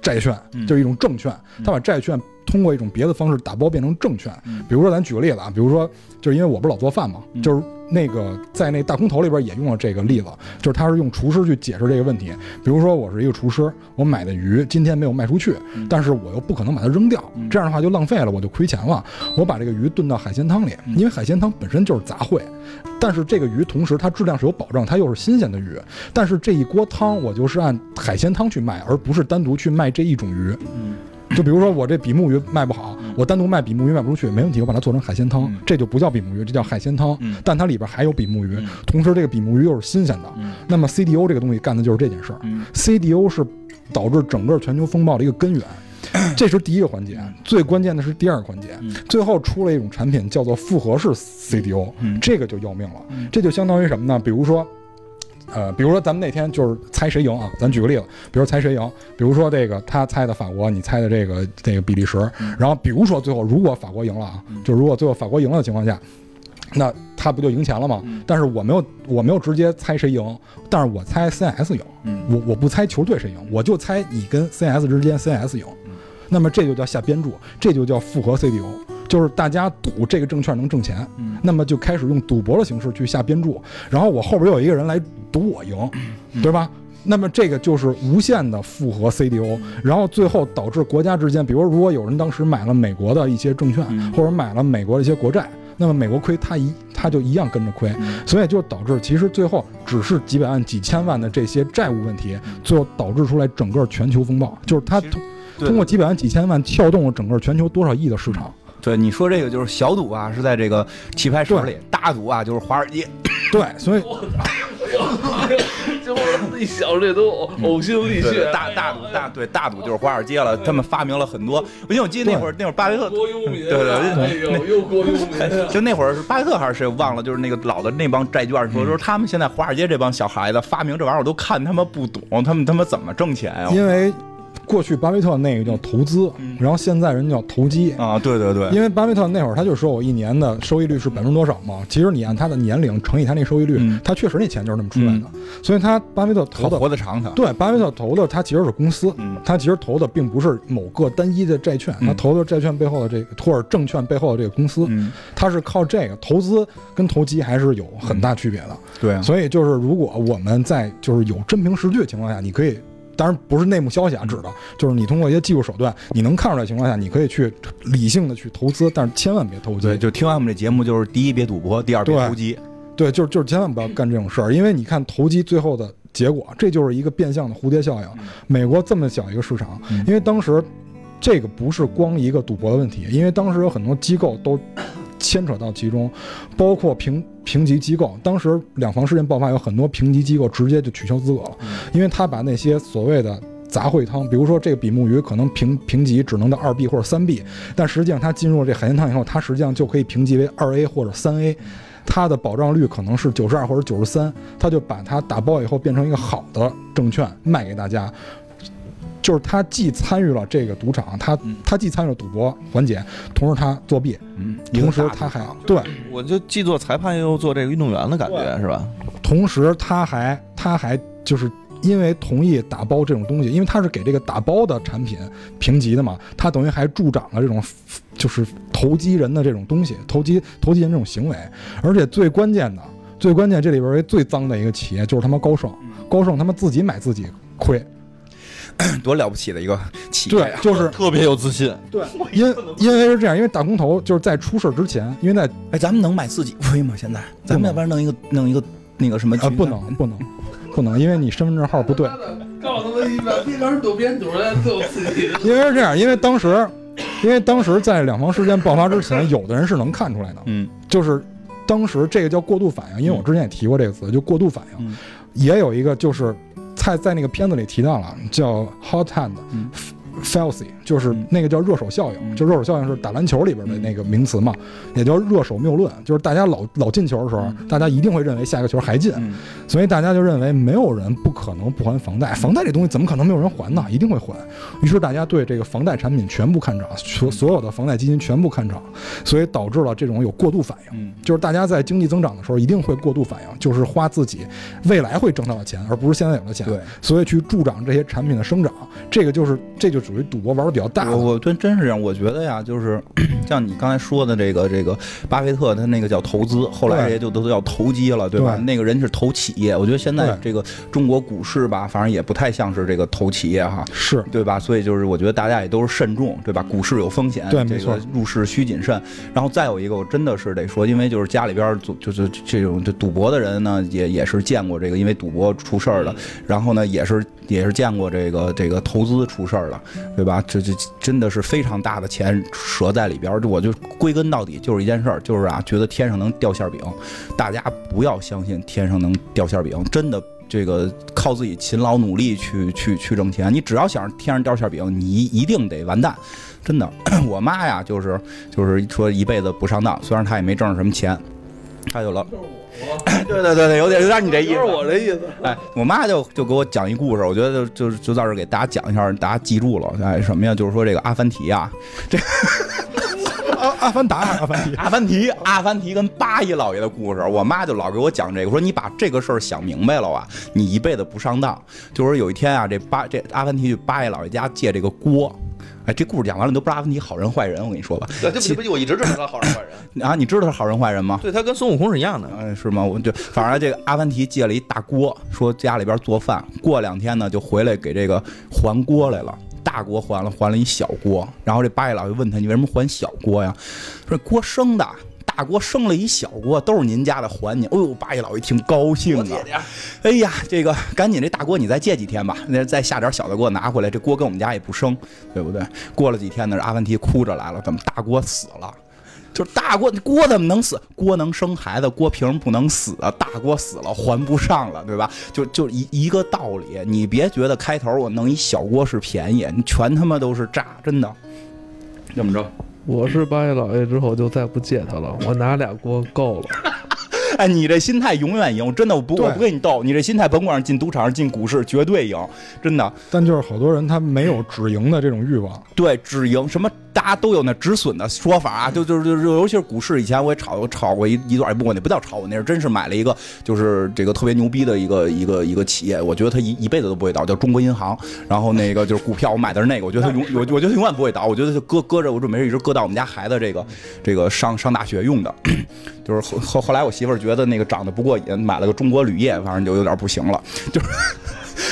债券，就是一种证券，他把债券通过一种别的方式打包变成证券。比如说咱举个例子啊，比如说就是因为我不是老做饭嘛，就是那个在那大空头里边也用了这个例子，就是他是用厨师去解释这个问题。比如说我是一个厨师，我买的鱼今天没有卖出去，但是我又不可能把它扔掉，这样的话就浪费了，我就亏钱了。我把这个鱼炖到海鲜汤里，因为海鲜汤本身就是杂烩，但是这个鱼同时它质量是有保障，它又是新鲜的鱼。但是这一锅汤我就是按海鲜汤去卖，而不是单独去卖这一种鱼。就比如说我这比目鱼卖不好，我单独卖比目鱼卖不出去，没问题，我把它做成海鲜汤，这就不叫比目鱼，这叫海鲜汤，但它里边还有比目鱼，同时这个比目鱼又是新鲜的。那么 C D O 这个东西干的就是这件事儿 ，C D O 是导致整个全球风暴的一个根源。这是第一个环节，最关键的是第二个环节，最后出了一种产品叫做复合式 C D O， 这个就要命了，这就相当于什么呢？比如说，呃，比如说咱们那天就是猜谁赢啊，咱举个例子，比如猜谁赢，比如说这个他猜的法国，你猜的这个这个比利时，然后比如说最后如果法国赢了啊，就如果最后法国赢了的情况下，那他不就赢钱了吗？但是我没有我没有直接猜谁赢，但是我猜 C S 赢，我我不猜球队谁赢，我就猜你跟 C S 之间 C S 赢。那么这就叫下边注，这就叫复合 C D O， 就是大家赌这个证券能挣钱，那么就开始用赌博的形式去下边注，然后我后边有一个人来赌我赢，对吧？那么这个就是无限的复合 C D O， 然后最后导致国家之间，比如如果有人当时买了美国的一些证券，或者买了美国的一些国债，那么美国亏他一他就一样跟着亏，所以就导致其实最后只是几百万几千万的这些债务问题，最后导致出来整个全球风暴，就是他通过几百万几千万撬动了整个全球多少亿的市场。对，你说这个就是小赌啊，是在这个棋牌室里，大赌啊就是华尔街。对，所以这我一想这都呕心沥血。大大赌大对大赌就是华尔街了，他们发明了很多。因为我记得那会儿那会儿巴菲特，对对对，又国忧民，就那会儿是巴菲特还是谁忘了，就是那个老的那帮债券说说他们现在华尔街这帮小孩子发明这玩意儿，我都看他们不懂，他们他们怎么挣钱呀？因为过去巴菲特那个叫投资，然后现在人叫投机啊，对对对，因为巴菲特那会儿他就说我一年的收益率是百分之多少嘛，其实你按他的年龄乘以他那收益率，嗯、他确实那钱就是那么出来的，嗯、所以他巴菲特投的活得长他，对，巴菲特投的他其实是公司，嗯、他其实投的并不是某个单一的债券，嗯、他投的债券背后的这个或者证券背后的这个公司，嗯、他是靠这个投资跟投机还是有很大区别的，嗯、对、啊，所以就是如果我们在就是有真凭实据的情况下，你可以。当然不是内幕消息啊，指的就是你通过一些技术手段，你能看出来的情况下，你可以去理性的去投资，但是千万别投机。对，就听完我们这节目，就是第一别赌博，第二别投机。对，对就是就是千万不要干这种事儿，因为你看投机最后的结果，这就是一个变相的蝴蝶效应。美国这么小一个市场，因为当时这个不是光一个赌博的问题，因为当时有很多机构都牵扯到其中，包括评评级机构。当时两房事件爆发，有很多评级机构直接就取消资格了，因为他把那些所谓的杂烩汤，比如说这个比目鱼可能评评级只能到二 B 或者三 B， 但实际上它进入这海鲜汤以后，它实际上就可以评级为二 A 或者三 A， 它的保障率可能是九十二或者九十三，它就把它打包以后变成一个好的证券卖给大家。就是他既参与了这个赌场，他他既参与了赌博环节，同时他作弊，嗯、同时他还对，我就既做裁判又做这个运动员的感觉是吧？同时他还他还就是因为同意打包这种东西，因为他是给这个打包的产品评级的嘛，他等于还助长了这种就是投机人的这种东西，投机投机人这种行为，而且最关键的最关键这里边最脏的一个企业就是他妈高盛，高盛他妈自己买自己亏。多了不起的一个企业，对，就是特别有自信。对，因因为是这样，因为大空头就是在出事之前，因为在哎，咱们能买自己亏吗？现在咱们要不然弄一个弄一个那个什么啊？不能不能不能，因为你身份证号不对。告诉他们，你把别人躲边躲来揍自己。因为是这样，因为当时，因为当时在两房事件爆发之前，有的人是能看出来的。嗯，就是当时这个叫过度反应，因为我之前也提过这个词，就过度反应。也有一个就是。在在那个片子里提到了叫 hot hand fallacy， 就是那个叫热手效应，就热手效应是打篮球里边的那个名词嘛，也叫热手谬论，就是大家老老进球的时候，大家一定会认为下一个球还进，所以大家就认为没有人不可能不还房贷，房贷这东西怎么可能没有人还呢？一定会还。于是大家对这个房贷产品全部看涨，所所有的房贷基金全部看涨，所以导致了这种有过度反应，就是大家在经济增长的时候一定会过度反应，就是花自己未来会挣到的钱，而不是现在有的钱，所以去助长这些产品的生长，这个就是这就。属于赌博玩的比较大，我我真真是这样，我觉得呀，就是像你刚才说的这个这个巴菲特他那个叫投资，后来也就都叫投机了，对吧？对那个人是投企业，我觉得现在这个中国股市吧，反正也不太像是这个投企业哈，是对吧？所以就是我觉得大家也都是慎重，对吧？股市有风险，对，没错，这个入市需谨慎。然后再有一个，我真的是得说，因为就是家里边就是这种就赌博的人呢，也也是见过这个，因为赌博出事儿了，然后呢也是也是见过这个这个投资出事儿了。对吧？这这真的是非常大的钱折在里边。我就归根到底就是一件事儿，就是啊，觉得天上能掉馅饼，大家不要相信天上能掉馅饼，真的。这个靠自己勤劳努力去去去挣钱，你只要想天上掉馅饼，你一定得完蛋，真的。我妈呀，就是就是说一辈子不上当，虽然她也没挣什么钱，她有了。对对对对，有点有点你这意思，就是我这意思。哎，我妈就就给我讲一故事，我觉得就就就到这给大家讲一下，大家记住了。哎，什么呀？就是说这个阿凡提啊，这。啊、阿凡达、阿凡提、阿凡提、阿凡提跟八一老爷的故事，我妈就老给我讲这个，说你把这个事儿想明白了啊，你一辈子不上当。就是有一天啊，这八这阿凡提去八一老爷家借这个锅。哎，这故事讲完了，都不知道阿凡提好人坏人。我跟你说吧，对不起，不起，我一直知道他好人坏人啊。你知道他好人坏人吗？对，他跟孙悟空是一样的。哎，是吗？我就反正这个阿凡提借了一大锅，说家里边做饭，过两天呢就回来给这个还锅来了。大锅还了，还了一小锅，然后这八爷老爷问他：“你为什么还小锅呀？”说：“锅生的，大锅生了一小锅，都是您家的，还你。”哎呦，八爷老爷挺高兴啊！哎呀，这个赶紧这大锅你再借几天吧，那再下点小的给我拿回来。这锅跟我们家也不生，对不对？过了几天呢，阿凡提哭着来了，怎么大锅死了？就是大锅，锅怎么能死？锅能生孩子，锅凭不能死啊！大锅死了，还不上了，对吧？就就一一个道理，你别觉得开头我弄一小锅是便宜，你全他妈都是诈，真的。这么着，我是八爷老爷之后就再不借他了，我拿俩锅够了。哎，你这心态永远赢，真的，我不我不跟你斗，你这心态甭管是进赌场、进股市，绝对赢，真的。但就是好多人他没有止盈的这种欲望。对，止盈什么？大家都有那止损的说法啊，就就就尤其是股市，以前我也炒炒过一一段，不过那不叫炒，我那是真是买了一个，就是这个特别牛逼的一个一个一个企业，我觉得它一一辈子都不会倒，叫中国银行。然后那个就是股票，我买的是那个，我觉得它永我我觉得它永远不会倒，我觉得它搁搁着，我准备一直搁到我们家孩子这个这个上上大学用的。就是后后后来我媳妇儿觉得那个长得不过瘾，买了个中国铝业，反正就有点不行了，就是。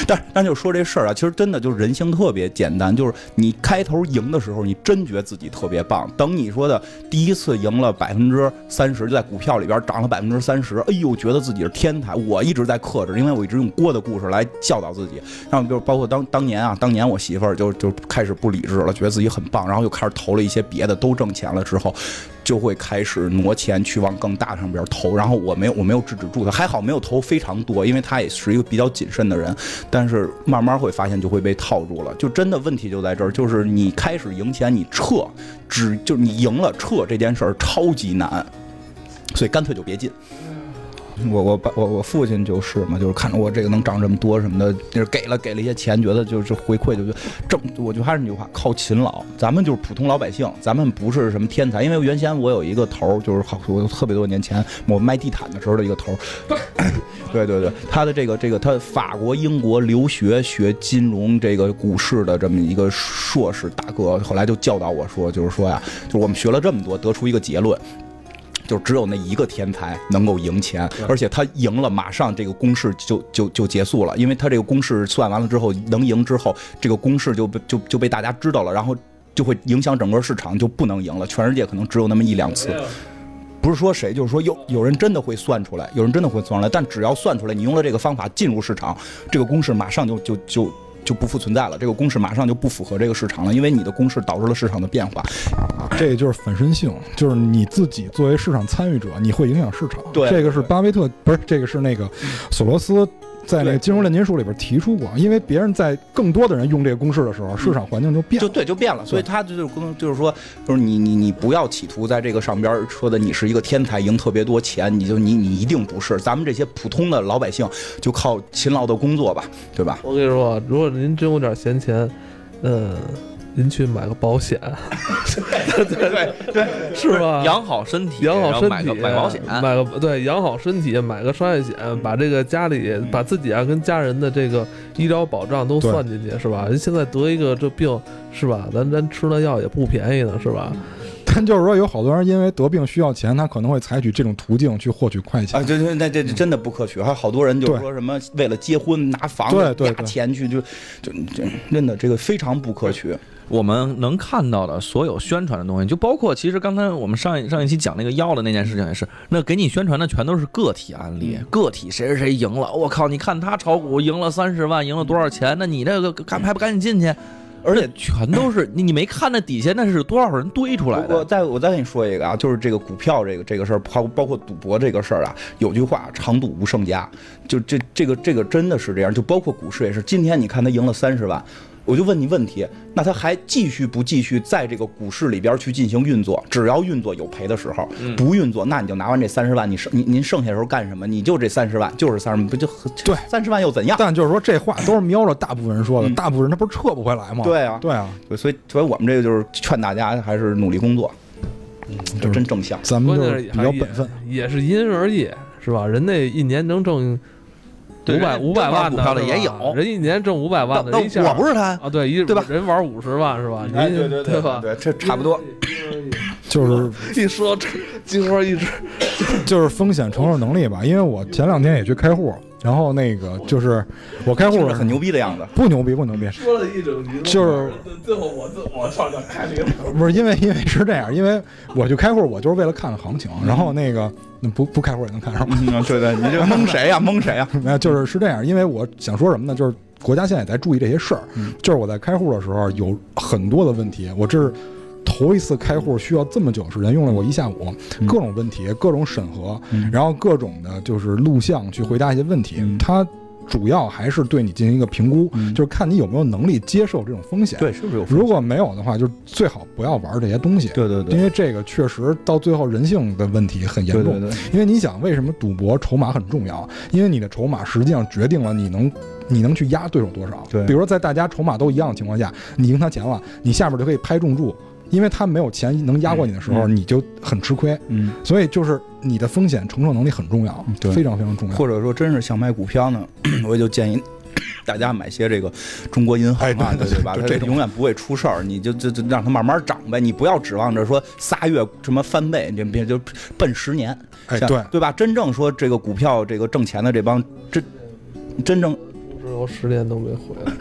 但但就说这事儿啊，其实真的就是人性特别简单，就是你开头赢的时候，你真觉得自己特别棒。等你说的第一次赢了百分之三十，就在股票里边涨了百分之三十，哎呦，觉得自己是天才。我一直在克制，因为我一直用锅的故事来教导自己。然后就包括当当年啊，当年我媳妇儿就就开始不理智了，觉得自己很棒，然后又开始投了一些别的，都挣钱了之后，就会开始挪钱去往更大上边投。然后我没有我没有制止住他，还好没有投非常多，因为他也是一个比较谨慎的人。但是慢慢会发现就会被套住了，就真的问题就在这儿，就是你开始赢钱，你撤，只就是你赢了撤这件事儿超级难，所以干脆就别进。我我我我父亲就是嘛，就是看着我这个能涨这么多什么的，就是给了给了一些钱，觉得就是回馈，就挣。我就还是那句话，靠勤劳。咱们就是普通老百姓，咱们不是什么天才。因为原先我有一个头，就是好，我特别多年前我卖地毯的时候的一个头。对对对，他的这个这个他法国英国留学学金融这个股市的这么一个硕士大哥，后来就教导我说，就是说呀，就我们学了这么多，得出一个结论。就只有那一个天才能够赢钱，而且他赢了，马上这个公式就就就结束了，因为他这个公式算完了之后，能赢之后，这个公式就被就就被大家知道了，然后就会影响整个市场，就不能赢了，全世界可能只有那么一两次。不是说谁，就是说有有人真的会算出来，有人真的会算出来，但只要算出来，你用了这个方法进入市场，这个公式马上就就就就不复存在了，这个公式马上就不符合这个市场了，因为你的公式导致了市场的变化。这就是反身性，就是你自己作为市场参与者，你会影响市场。对，这个是巴菲特，不是，这个是那个索罗斯在那个金融炼金术里边提出过，因为别人在更多的人用这个公式的时候，市场环境就变了，就对，就变了。所以他就是跟就是说，就是你你你不要企图在这个上边说的你是一个天才，赢特别多钱，你就你你一定不是。咱们这些普通的老百姓，就靠勤劳的工作吧，对吧？我跟你说，如果您真有点闲钱，嗯、呃。您去买个保险，对对对对，是吧？养好身体，养好身体，买个买保险，买个对，养好身体，买个商业险，把这个家里、嗯、把自己啊跟家人的这个医疗保障都算进去，是吧？现在得一个这病，是吧？咱咱吃那药也不便宜呢，是吧？但就是说，有好多人因为得病需要钱，他可能会采取这种途径去获取快钱啊！对对，那这真的不科学。还有好多人就是说什么为了结婚拿房子拿钱去，就就真的这个非常不科学。我们能看到的所有宣传的东西，就包括其实刚才我们上一上一期讲那个腰的那件事情也是，那给你宣传的全都是个体案例，个体谁是谁赢了，我靠！你看他炒股赢了三十万，赢了多少钱？那你那个赶还不赶紧进去？而且全都是你，你没看那底下那是多少人堆出来的。我再我再跟你说一个啊，就是这个股票这个这个事儿，包包括赌博这个事儿啊，有句话长赌无胜家，就这这个这个真的是这样，就包括股市也是。今天你看他赢了三十万。我就问你问题，那他还继续不继续在这个股市里边去进行运作？只要运作有赔的时候，不运作，那你就拿完这三十万，你剩你您剩下的时候干什么？你就这三十万，就是三十，不就对三十万又怎样？但就是说这话都是瞄着大部分人说的，嗯、大部分人他不是撤不回来吗？对啊，对啊，对所以所以我们这个就是劝大家还是努力工作，嗯，这真正向。咱们就是比较本分，也是因人而异，是吧？人那一年能挣。五百五百万的，的也有人一年挣五百万的，我不是他啊，对一对吧？人玩五十万是吧？你、哎、对对 对, 对吧？对，这差不多。就是一说这金花一直就是风险承受能力吧，因为我前两天也去开户，然后那个就是我开户很牛逼的样子，不牛逼不牛逼，说了一整集就是最后我自我上这开了，不是因为因为是这样，因为我去开户我就是为了看看行情，然后那个。不不开户也能看上、嗯，对对，你这蒙谁呀、啊？蒙谁呀、啊？没有，就是是这样，因为我想说什么呢？就是国家现在也在注意这些事儿、嗯。就是我在开户的时候有很多的问题，我这是头一次开户需要这么久时间，用了我一下午，嗯、各种问题，各种审核、嗯，然后各种的就是录像去回答一些问题。嗯、它主要还是对你进行一个评估、嗯，就是看你有没有能力接受这种风险。对，是不是有风险？如果没有的话，就最好不要玩这些东西。对对对，因为这个确实到最后人性的问题很严重。对对对，因为你想，为什么赌博筹码很重要？因为你的筹码实际上决定了你能。你能去压对手多少？对，比如说在大家筹码都一样的情况下，你赢他钱了，你下边就可以拍重注，因为他没有钱能压过你的时候，嗯、你就很吃亏。嗯，所以就是你的风险承受能力很重要，对，非常非常重要。或者说，真是想买股票呢，我就建议大家买些这个中国银行啊，哎、对对吧？这永远不会出事儿，你就就就让它慢慢涨呗，你不要指望着说仨月什么翻倍，这别就奔十年，哎，对对吧？真正说这个股票这个挣钱的这帮真真正。我十年都没回来，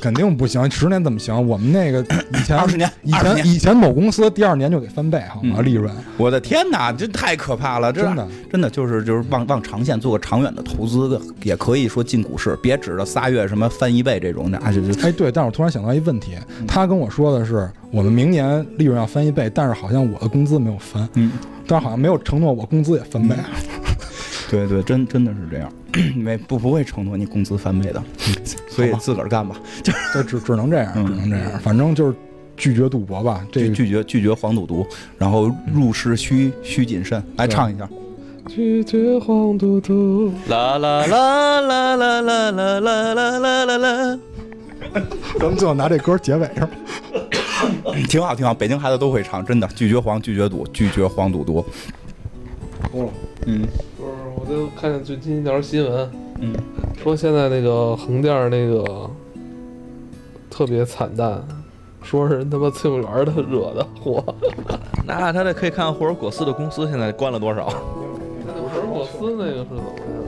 肯定不行。十年怎么行？我们那个以前二十年，以前以前某公司第二年就给翻倍，好吗？利润，我的天哪，这太可怕了！真的，真的就是就是往往长线做个长远的投资，也可以说进股市，别指着仨月什么翻一倍这种的。哎，对，但是我突然想到一问题，他跟我说的是，我们明年利润要翻一倍，但是好像我的工资没有翻，嗯，但是好像没有承诺我工资也翻倍。对对，真真的是这样，没不不会承诺你工资翻倍的，所以自个儿干吧，就只只能这样，只能这样，反正就是拒绝赌博吧，这拒绝拒绝黄赌毒，然后入市需需谨慎，来唱一下。拒绝黄赌毒，啦啦啦啦啦啦啦啦啦啦啦。咱们最后拿这歌结尾是吧？挺好挺好，北京孩子都会唱，真的。拒绝黄，拒绝赌，拒绝黄赌毒。够了，嗯。我就看见最近一条新闻，嗯，说现在那个横店那个特别惨淡，说是他妈翠木园的惹的祸。那他得可以看霍尔果斯的公司现在关了多少？霍尔果斯那个是怎么回事？